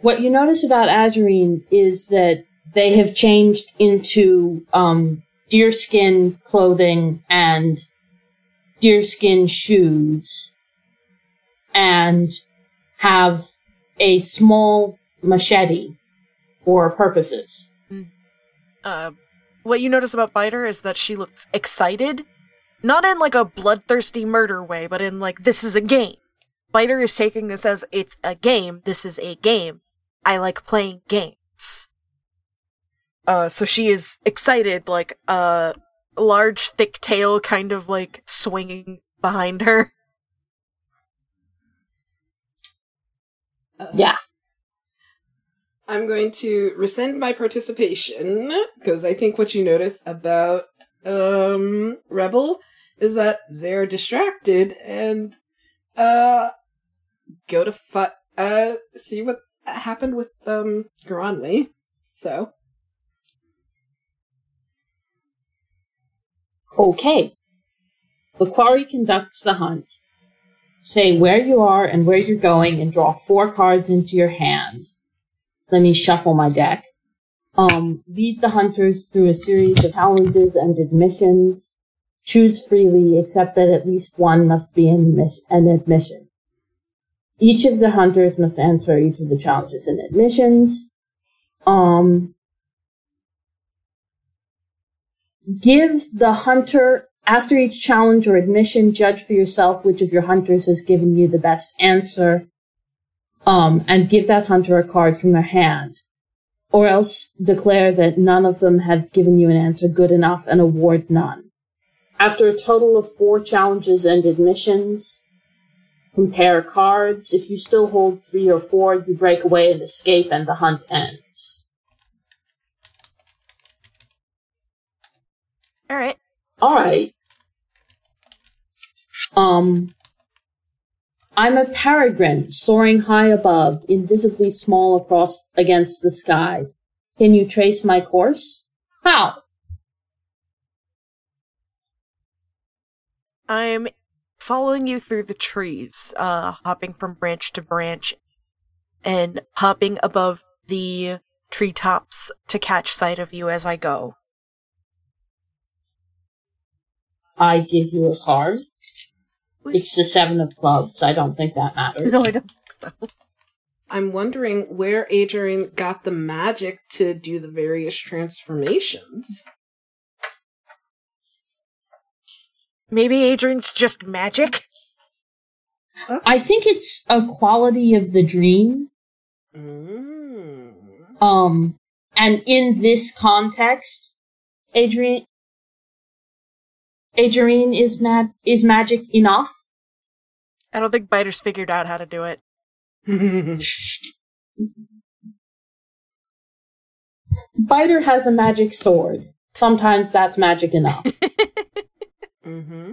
What you notice about Azurine is that they have changed into um, deerskin clothing and deerskin shoes, and have a small machete for purposes. Mm. Uh, what you notice about Biter is that she looks excited. Not in, like, a bloodthirsty murder way, but in, like, this is a game. Biter is taking this as, it's a game, this is a game. I like playing games. Uh, so she is excited, like, a uh, large, thick tail kind of, like, swinging behind her. Uh, yeah. I'm going to rescind my participation, because I think what you notice about, um, Rebel... is that they're distracted and uh go to fu- uh see what happened with um Granley. So okay, the quarry conducts the hunt. Say where you are and where you're going, and draw four cards into your hand. Let me shuffle my deck. Um, lead the hunters through a series of challenges and admissions. Choose freely, except that at least one must be an, admis- an admission. Each of the hunters must answer each of the challenges and admissions. Um, give the hunter, after each challenge or admission, judge for yourself which of your hunters has given you the best answer, um, and give that hunter a card from their hand. Or else declare that none of them have given you an answer good enough and award none. After a total of four challenges and admissions, compare cards. If you still hold three or four, you break away and escape, and the hunt ends. All right. All right. Um, I'm a peregrine soaring high above, invisibly small across against the sky. Can you trace my course? How? I'm following you through the trees, uh, hopping from branch to branch and hopping above the treetops to catch sight of you as I go. I give you a card. It's the seven of clubs. I don't think that matters. No, I don't think so. I'm wondering where Adrian got the magic to do the various transformations. Maybe Adrian's just magic? Okay. I think it's a quality of the dream. Mm. Um, and in this context, Adrian, Adrian is mad, is magic enough? I don't think Biter's figured out how to do it. Biter has a magic sword. Sometimes that's magic enough. Mm-hmm.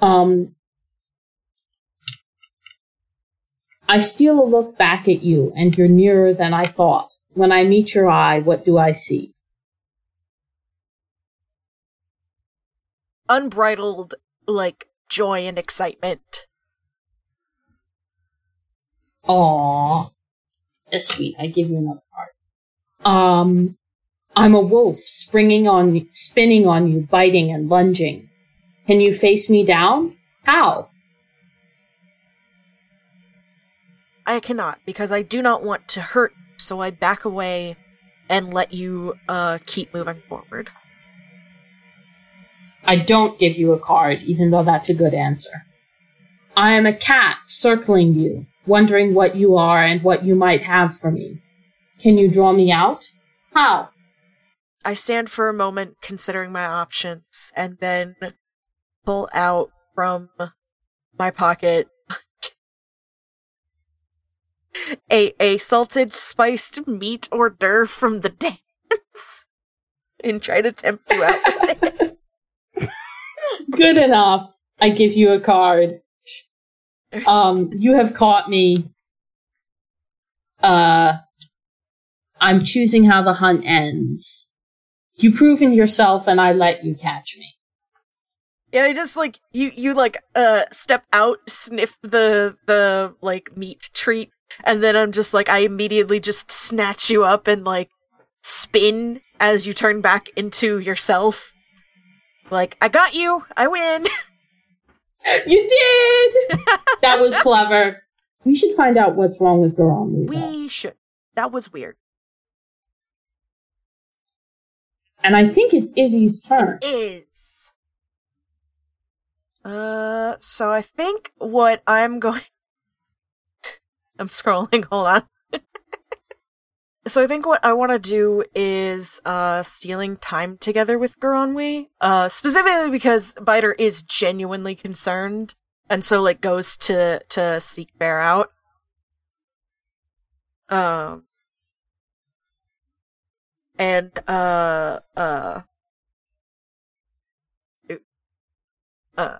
Um, I steal a look back at you, and you're nearer than I thought. When I meet your eye, what do I see? Unbridled, like, joy and excitement. Aww. That's sweet. I give you another heart. Um, I'm a wolf springing on you, spinning on you, biting and lunging. Can you face me down? How? I cannot, because I do not want to hurt, so I back away and let you uh, keep moving forward. I don't give you a card, even though that's a good answer. I am a cat circling you, wondering what you are and what you might have for me. Can you draw me out? How? I stand for a moment, considering my options, and then pull out from my pocket a, a salted, spiced meat hors d'oeuvre from the dance and try to tempt you out with it. Good enough. I give you a card. Um, you have caught me. Uh, I'm choosing how the hunt ends. You prove in yourself and I let you catch me. Yeah, I just, like, you, you like, uh, step out, sniff the, the, like, meat treat, and then I'm just, like, I immediately just snatch you up and, like, spin as you turn back into yourself. Like, I got you! I win! You did! That was clever. We should find out what's wrong with Garam. We should. That was weird. And I think it's Izzy's turn. It is. Uh, so I think what I'm going... I'm scrolling, hold on. So I think what I want to do is uh, stealing time together with Garonwi, uh, specifically because Biter is genuinely concerned, and so like goes to to seek Bear out. Um, and uh uh, uh,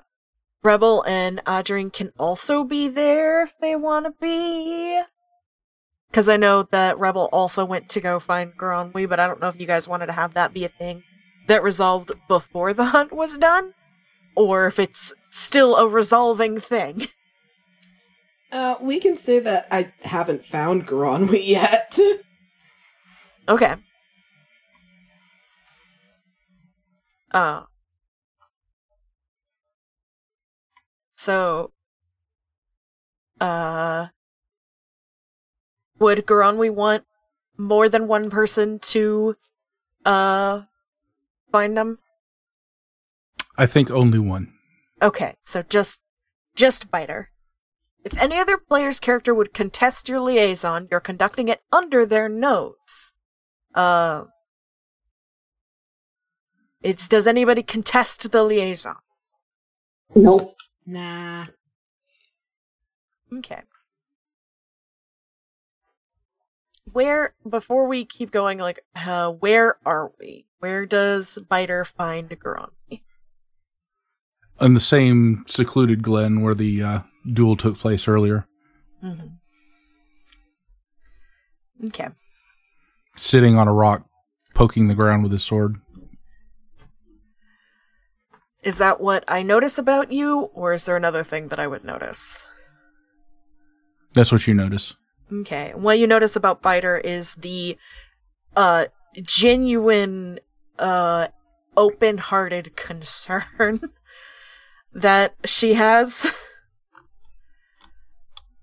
Rebel and Adrien can also be there if they want to be. Because I know that Rebel also went to go find Garonwi, but I don't know if you guys wanted to have that be a thing that resolved before the hunt was done, or if it's still a resolving thing. Uh, we can say that I haven't found Garonwi yet. Okay. Uh. So. Uh. Would Garonwi want more than one person to uh, find them? I think only one. Okay, so just just Biter. If any other player's character would contest your liaison, you're conducting it under their nose. Uh, it's does anybody contest the liaison? Nope. Nah. Okay. Where, before we keep going, like, uh, where are we? Where does Biter find Garonwi? In the same secluded glen where the uh, duel took place earlier. Mm-hmm. Okay. Sitting on a rock, poking the ground with his sword. Is that what I notice about you, or is there another thing that I would notice? That's what you notice. Okay. What you notice about Biter is the uh, genuine, uh, open-hearted concern that she has.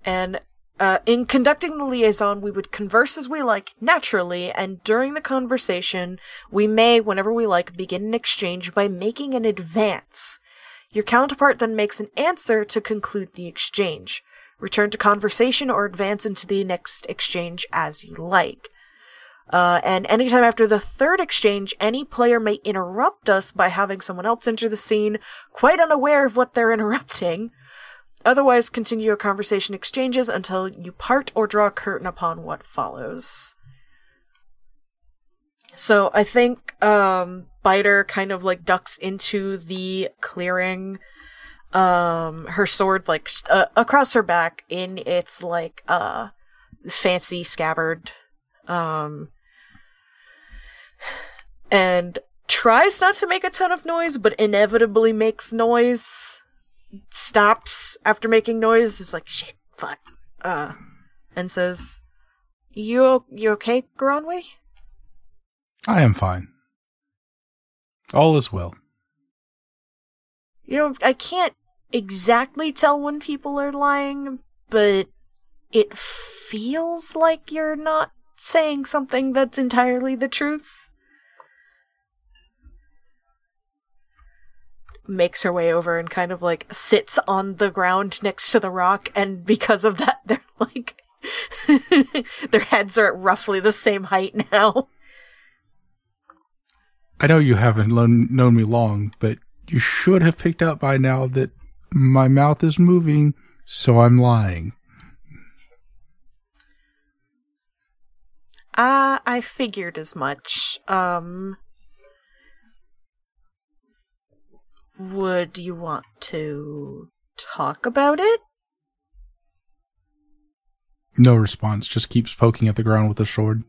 And uh, in conducting the liaison, we would converse as we like, naturally, and during the conversation, we may, whenever we like, begin an exchange by making an advance. Your counterpart then makes an answer to conclude the exchange. Return to conversation or advance into the next exchange as you like. Uh, and anytime after the third exchange, any player may interrupt us by having someone else enter the scene, quite unaware of what they're interrupting. Otherwise, continue your conversation exchanges until you part or draw a curtain upon what follows. So I think um, Biter kind of like ducks into the clearing. Um, her sword, like, uh, across her back in its, like, uh, fancy scabbard, um, and tries not to make a ton of noise, but inevitably makes noise, stops after making noise, is like, shit, fuck, uh, and says, you, you okay, Granwy? I am fine. All is well. You know, I can't exactly tell when people are lying, but it feels like you're not saying something that's entirely the truth. Makes her way over and kind of like sits on the ground next to the rock, and because of that, they're like their heads are at roughly the same height now. I know you haven't lo- known me long, but you should have picked up by now that my mouth is moving, so I'm lying. Ah, uh, I figured as much. Um, would you want to talk about it? No response, just keeps poking at the ground with a sword.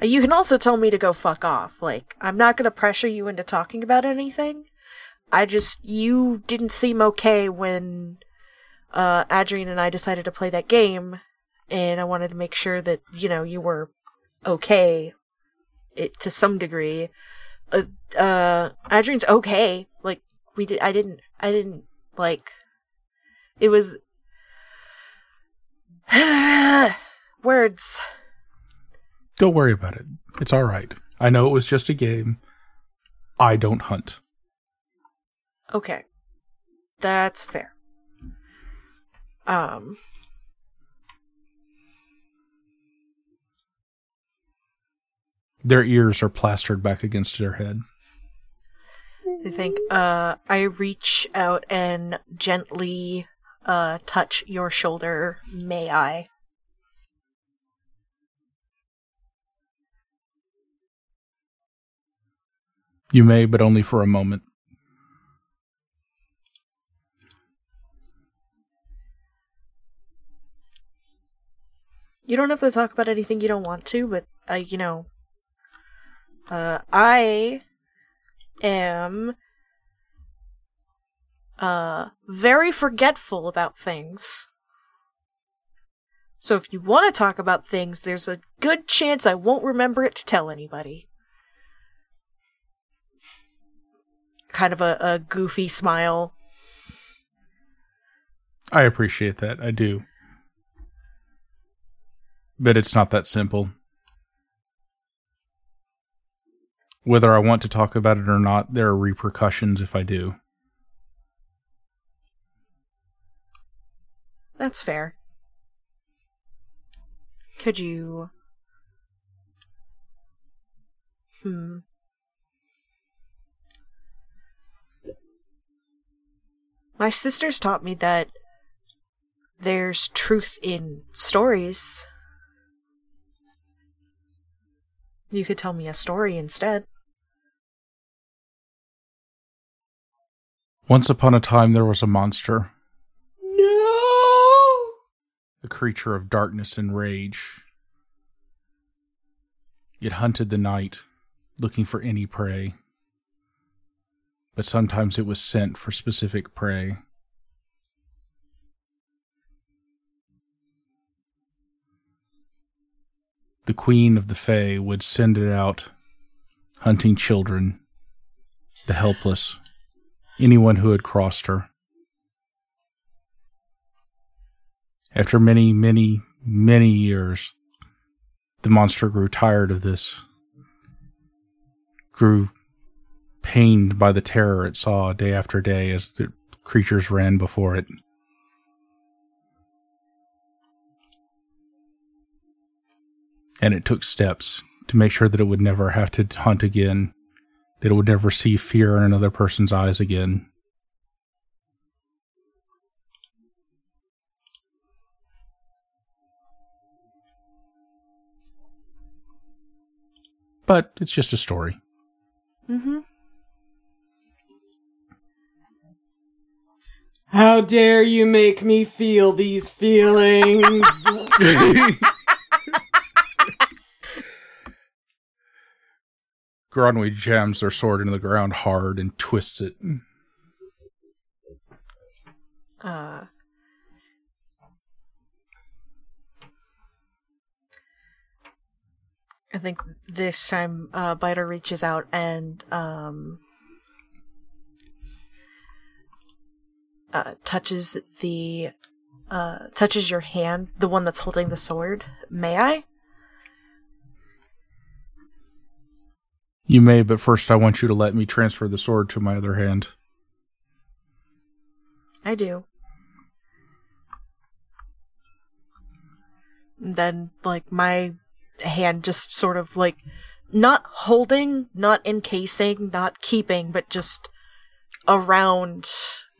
You can also tell me to go fuck off. Like, I'm not going to pressure you into talking about anything. I just, you didn't seem okay when uh, Adrian and I decided to play that game, and I wanted to make sure that, you know, you were okay it, to some degree. Uh, uh, Adrian's okay. Like, we did, I didn't, I didn't, like, it was... Words. Don't worry about it. It's all right. I know it was just a game. I don't hunt. Okay. That's fair. Um. Their ears are plastered back against their head. I think, uh, I reach out and gently, uh, touch your shoulder. May I? You may, but only for a moment. You don't have to talk about anything you don't want to, but, uh, you know, uh, I am uh, very forgetful about things. So if you want to talk about things, there's a good chance I won't remember it to tell anybody. Kind of a, a goofy smile. I appreciate that. I do. But it's not that simple. Whether I want to talk about it or not, there are repercussions if I do. That's fair. Could you... Hmm... My sisters taught me that there's truth in stories. You could tell me a story instead. Once upon a time, there was a monster. No! A creature of darkness and rage. It hunted the night, looking for any prey. But sometimes it was sent for specific prey. The Queen of the Fae would send it out, hunting children, the helpless, anyone who had crossed her. After many, many, many years, the monster grew tired of this, grew pained by the terror it saw day after day as the creatures ran before it. And it took steps to make sure that it would never have to hunt again, that it would never see fear in another person's eyes again. But it's just a story. Mm-hmm. How dare you make me feel these feelings? Gronwy jams their sword into the ground hard and twists it. Uh, I think this time uh, Biter reaches out and um, uh, touches the uh, touches your hand, the one that's holding the sword. May I? You may, but first I want you to let me transfer the sword to my other hand. I do. And then, like, my hand just sort of, like, not holding, not encasing, not keeping, but just around,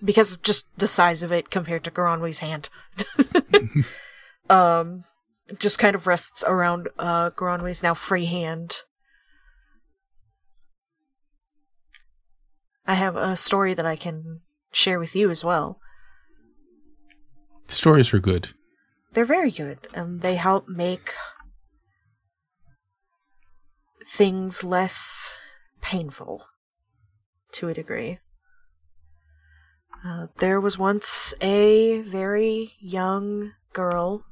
because of just the size of it compared to Garanwe's hand. um, just kind of rests around uh, Garanwe's now free hand. I have a story that I can share with you as well. The stories are good. They're very good, and they help make things less painful to a degree. Uh, there was once a very young girl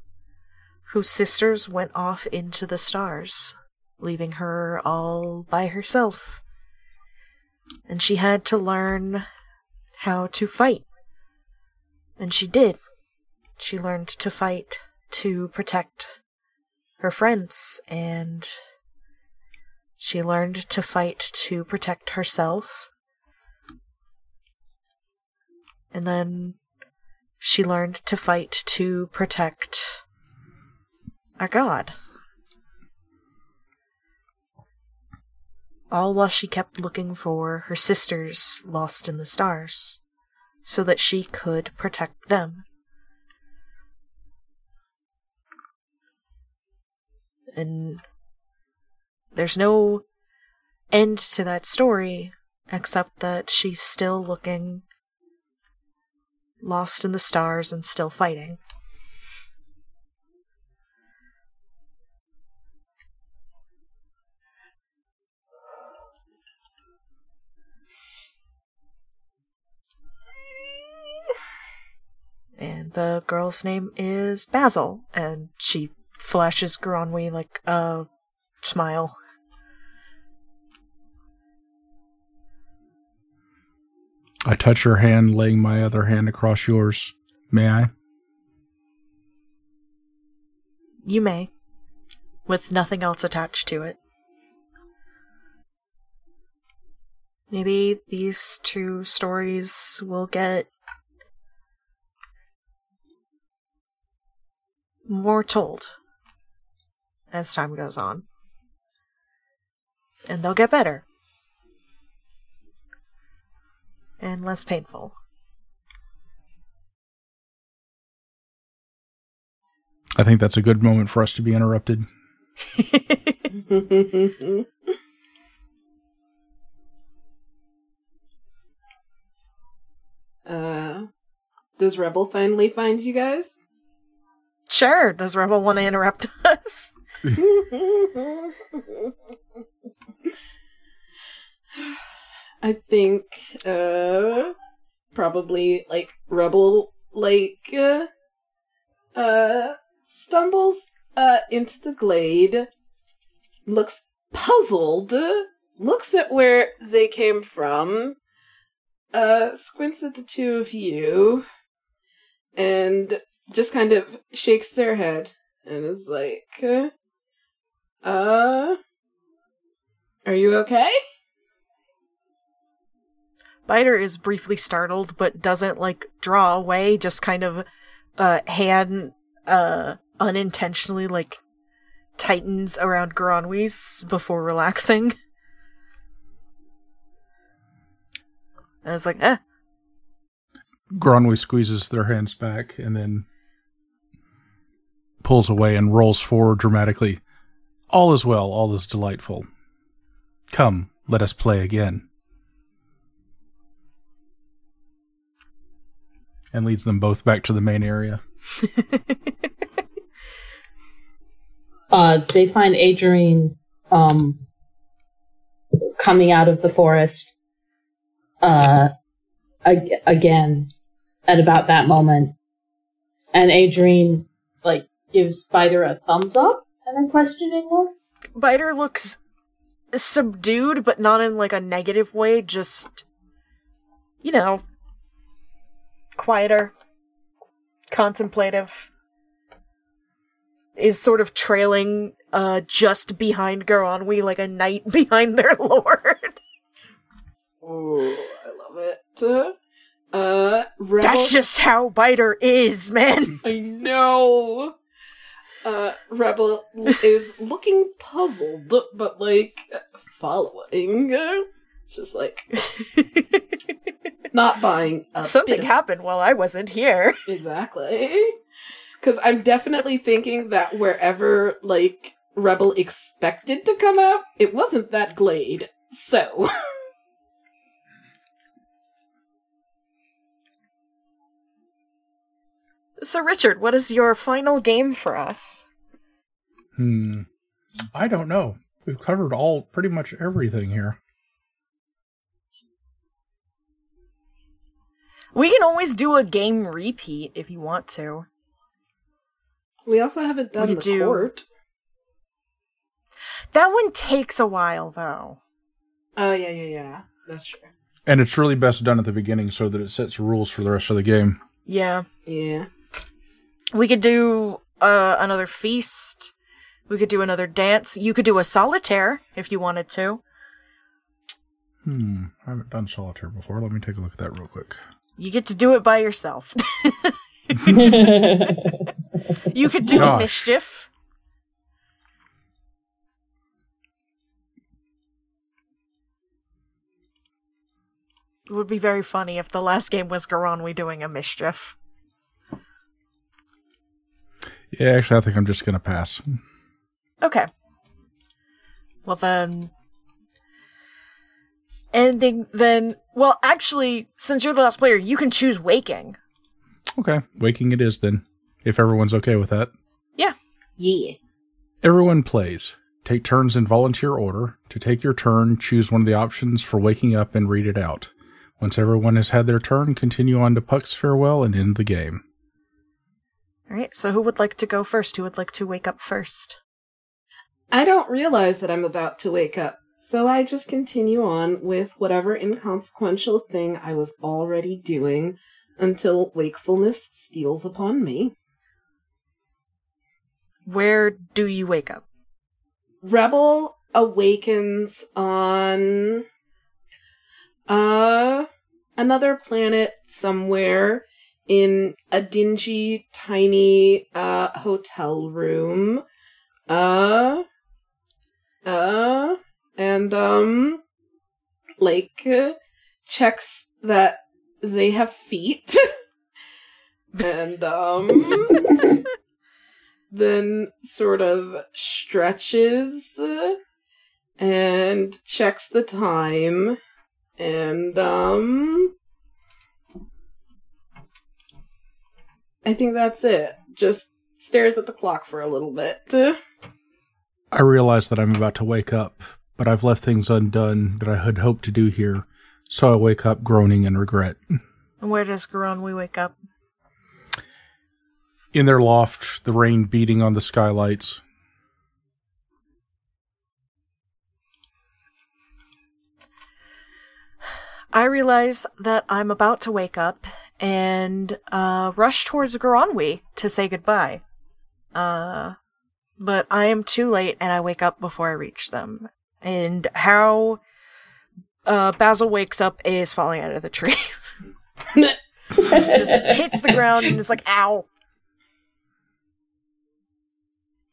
whose sisters went off into the stars, leaving her all by herself. And she had to learn how to fight. And she did. She learned to fight to protect her friends, and she learned to fight to protect herself. And then she learned to fight to protect our god. All while she kept looking for her sisters lost in the stars, so that she could protect them. And there's no end to that story, except that she's still looking lost in the stars and still fighting. And the girl's name is Basil, and she flashes Garanwe, like, a uh, smile. I touch her hand, laying my other hand across yours. May I? You may, with nothing else attached to it. Maybe these two stories will get more told as time goes on. And they'll get better. And less painful. I think that's a good moment for us to be interrupted. uh, does Rebel finally find you guys? Sure, does Rebel want to interrupt us? I think, uh, probably, like, Rebel, like, uh, uh stumbles, uh, into the glade, looks puzzled, looks at where they came from, uh, squints at the two of you, and just kind of shakes their head and is like, uh, are you okay? Biter is briefly startled, but doesn't, like, draw away, just kind of, uh, hand, uh, unintentionally, like, tightens around Garanwe's before relaxing. And it's like, eh. Garanwe squeezes their hands back and then pulls away and rolls forward dramatically. All is well, all is delightful. Come, let us play again. And leads them both back to the main area. uh, they find Adrian um, coming out of the forest uh, ag- again. at about that moment. And Adrien, like, gives Spider a thumbs up and then questioning her. Spider looks subdued, but not in, like, a negative way, just, you know, quieter, contemplative, is sort of trailing uh, just behind Goronwy like a knight behind their lord. Ooh, I love it. Uh, Rebel- That's just how Biter is, man! I know! Uh, Rebel is looking puzzled, but, like, following. Just, like, not buying a Something bit happened of- while I wasn't here. Exactly. Because I'm definitely thinking that wherever, like, Rebel expected to come out, it wasn't that glade. So. So, Richard, what is your final game for us? Hmm. I don't know. We've covered all, pretty much everything here. We can always do a game repeat if you want to. We also haven't done we the do. court. That one takes a while, though. Oh, yeah, yeah, yeah. That's true. And it's really best done at the beginning so that it sets rules for the rest of the game. Yeah. Yeah. We could do uh, another feast. We could do another dance. You could do a solitaire if you wanted to. Hmm. I haven't done solitaire before. Let me take a look at that real quick. You get to do it by yourself. You could do Gosh. mischief. It would be very funny if the last game was Goronwy doing a mischief. Yeah, actually, I think I'm just going to pass. Okay. Well, then... Ending, then... Well, actually, since you're the last player, you can choose waking. Okay, waking it is, then. If everyone's okay with that. Yeah. Yeah. Everyone plays. Take turns in volunteer order. To take your turn, choose one of the options for waking up and read it out. Once everyone has had their turn, continue on to Puck's farewell and end the game. Alright, so who would like to go first? Who would like to wake up first? I don't realize that I'm about to wake up, so I just continue on with whatever inconsequential thing I was already doing until wakefulness steals upon me. Where do you wake up? Rebel awakens on uh, another planet somewhere in a dingy, tiny uh, hotel room. Uh, uh, and, um, like, uh, checks that they have feet. and, um... then sort of stretches and checks the time and um I think that's it. Just stares at the clock for a little bit. I realize that I'm about to wake up, but I've left things undone that I had hoped to do here, so I wake up groaning in regret. And where does Goronwy wake up? In their loft, the rain beating on the skylights. I realize that I'm about to wake up and uh, rush towards Goronwy to say goodbye. Uh, but I am too late and I wake up before I reach them. And how uh, Basil wakes up is falling out of the tree. Just hits the ground and is like, ow.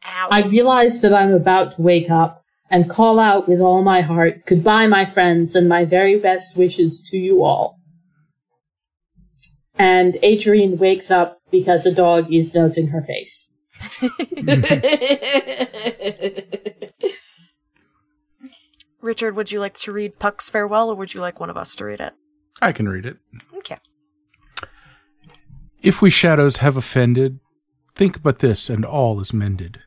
Ow. I realize that I'm about to wake up and call out with all my heart, goodbye, my friends, and my very best wishes to you all. And Adrien wakes up because a dog is nosing her face. Richard, would you like to read Puck's Farewell, or would you like one of us to read it? I can read it. Okay. If we shadows have offended, think but this, and all is mended.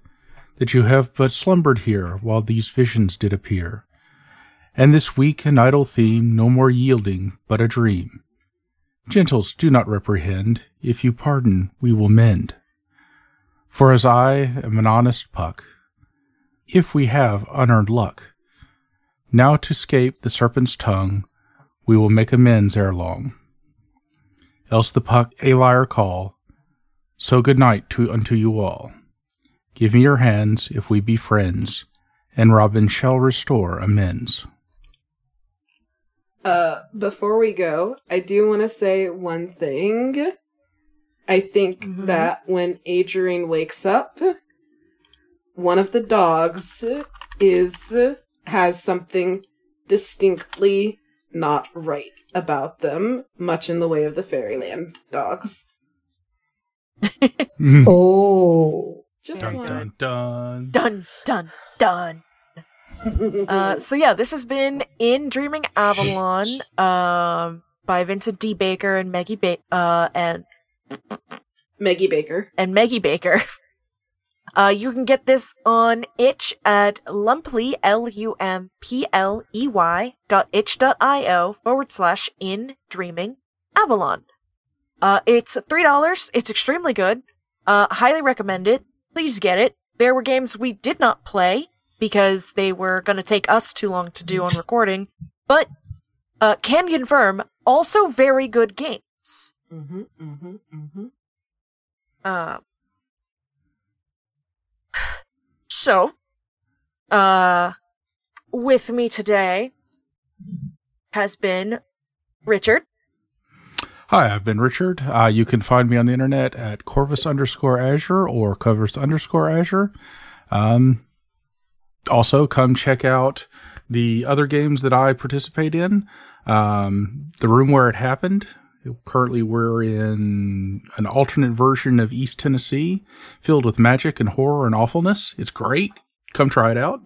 That you have but slumbered here while these visions did appear, and this weak and idle theme no more yielding but a dream. Gentles, do not reprehend. If you pardon, we will mend. For as I am an honest puck, if we have unearned luck, now to scape the serpent's tongue, we will make amends ere long. Else the puck a liar call, so good night to unto you all. Give me your hands if we be friends, and Robin shall restore amends. Uh, before we go, I do want to say one thing. I think mm-hmm. that when Adrian wakes up, one of the dogs is has something distinctly not right about them, much in the way of the Fairyland dogs. Oh. Just dun, dun, dun. Dun, dun, dun. uh, so yeah, this has been In Dreaming Avalon uh, by Vincent D. Baker and Meguey Baker uh, and Meguey Baker and Meguey Baker. Uh, you can get this on itch at lumpley, L U M P L E Y dot itch dot io forward slash in dreaming Avalon. Uh, it's three dollars. It's extremely good. Uh, highly recommend it. Please get it. There were games we did not play because they were going to take us too long to do on recording, but uh, can confirm also very good games. Mm-hmm, mm-hmm, mm-hmm. Uh, So, uh, with me today has been Richard. Hi, I've been Richard. Uh, you can find me on the internet at Corvus underscore Azure or Corvus underscore Azure. Um, also, come check out the other games that I participate in. Um, The Room Where It Happened. Currently, we're in an alternate version of East Tennessee, filled with magic and horror and awfulness. It's great. Come try it out.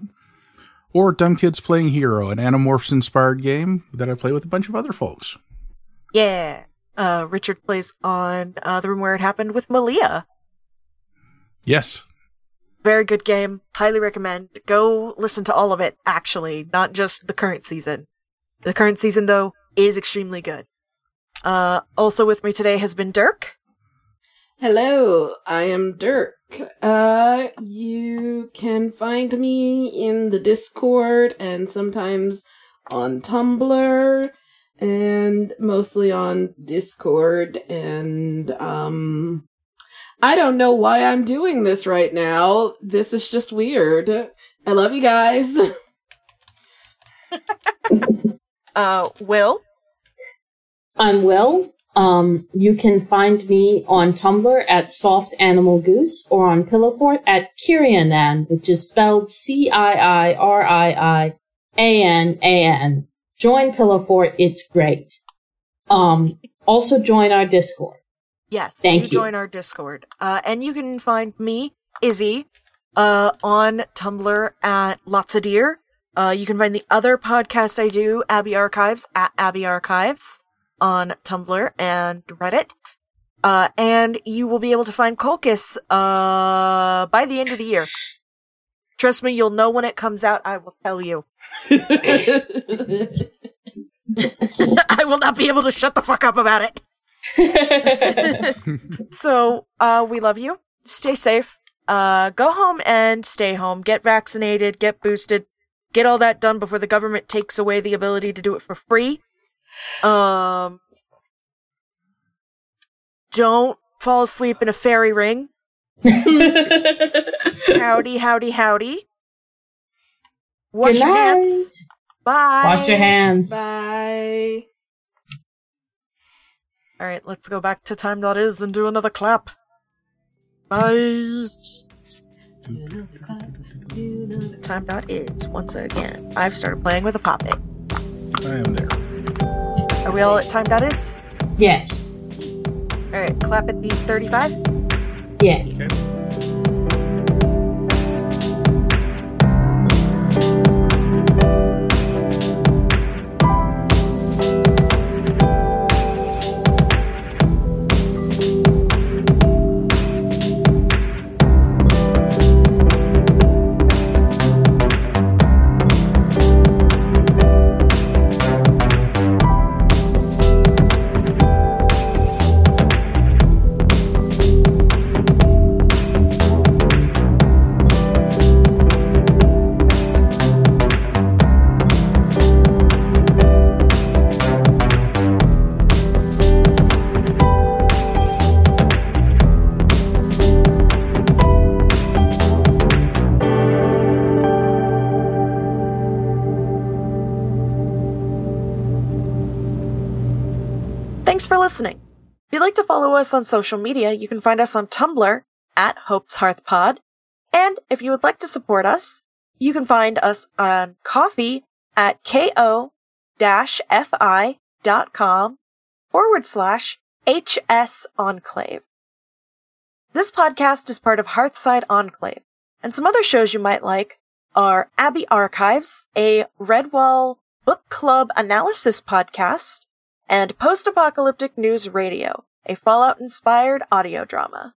Or Dumb Kids Playing Hero, an Animorphs-inspired game that I play with a bunch of other folks. Yeah. Uh, Richard plays on uh, The Room Where It Happened with Malia. Yes. Very good game. Highly recommend. Go listen to all of it, actually, not just the current season. The current season, though, is extremely good. Uh, also with me today has been Dirk. Hello, I am Dirk. Uh, you can find me in the Discord and sometimes on Tumblr and mostly on Discord. And, um, I don't know why I'm doing this right now. This is just weird. I love you guys. uh, Will? I'm Will. Um, you can find me on Tumblr at Soft Animal Goose or on Pillowfort at Kirianan, which is spelled C I I R I I A N A N. Join Pillowfort. It's great. Um, also join our Discord. Yes, Thank do you. join our Discord. Uh, and you can find me, Izzy, uh, on Tumblr at Lots of Deer. Uh, you can find the other podcast I do, Abbey Archives, at Abbey Archives. On Tumblr and Reddit. Uh, and you will be able to find Colchis uh, by the end of the year. Trust me, you'll know when it comes out. I will tell you. I will not be able to shut the fuck up about it. So, uh, we love you. Stay safe. Uh, go home and stay home. Get vaccinated. Get boosted. Get all that done before the government takes away the ability to do it for free. Um, don't fall asleep in a fairy ring. Howdy, howdy, howdy. Wash your hands. Bye. Wash your hands. Bye. All right, let's go back to time dot is and do another clap. Bye. Time dot is once again. I've started playing with a puppet. I am there. Are we all at time dot is? Yes. Alright, clap at the thirty-five? Yes. Okay. Thanks for listening. If you'd like to follow us on social media, you can find us on Tumblr at Hope's Hearth Pod. And if you would like to support us, you can find us on Ko-fi at ko-fi.com forward slash HS Enclave. This podcast is part of Hearthside Enclave, and some other shows you might like are Abbey Archives, a Redwall book club analysis podcast, and Post-Apocalyptic News Radio, a Fallout-inspired audio drama.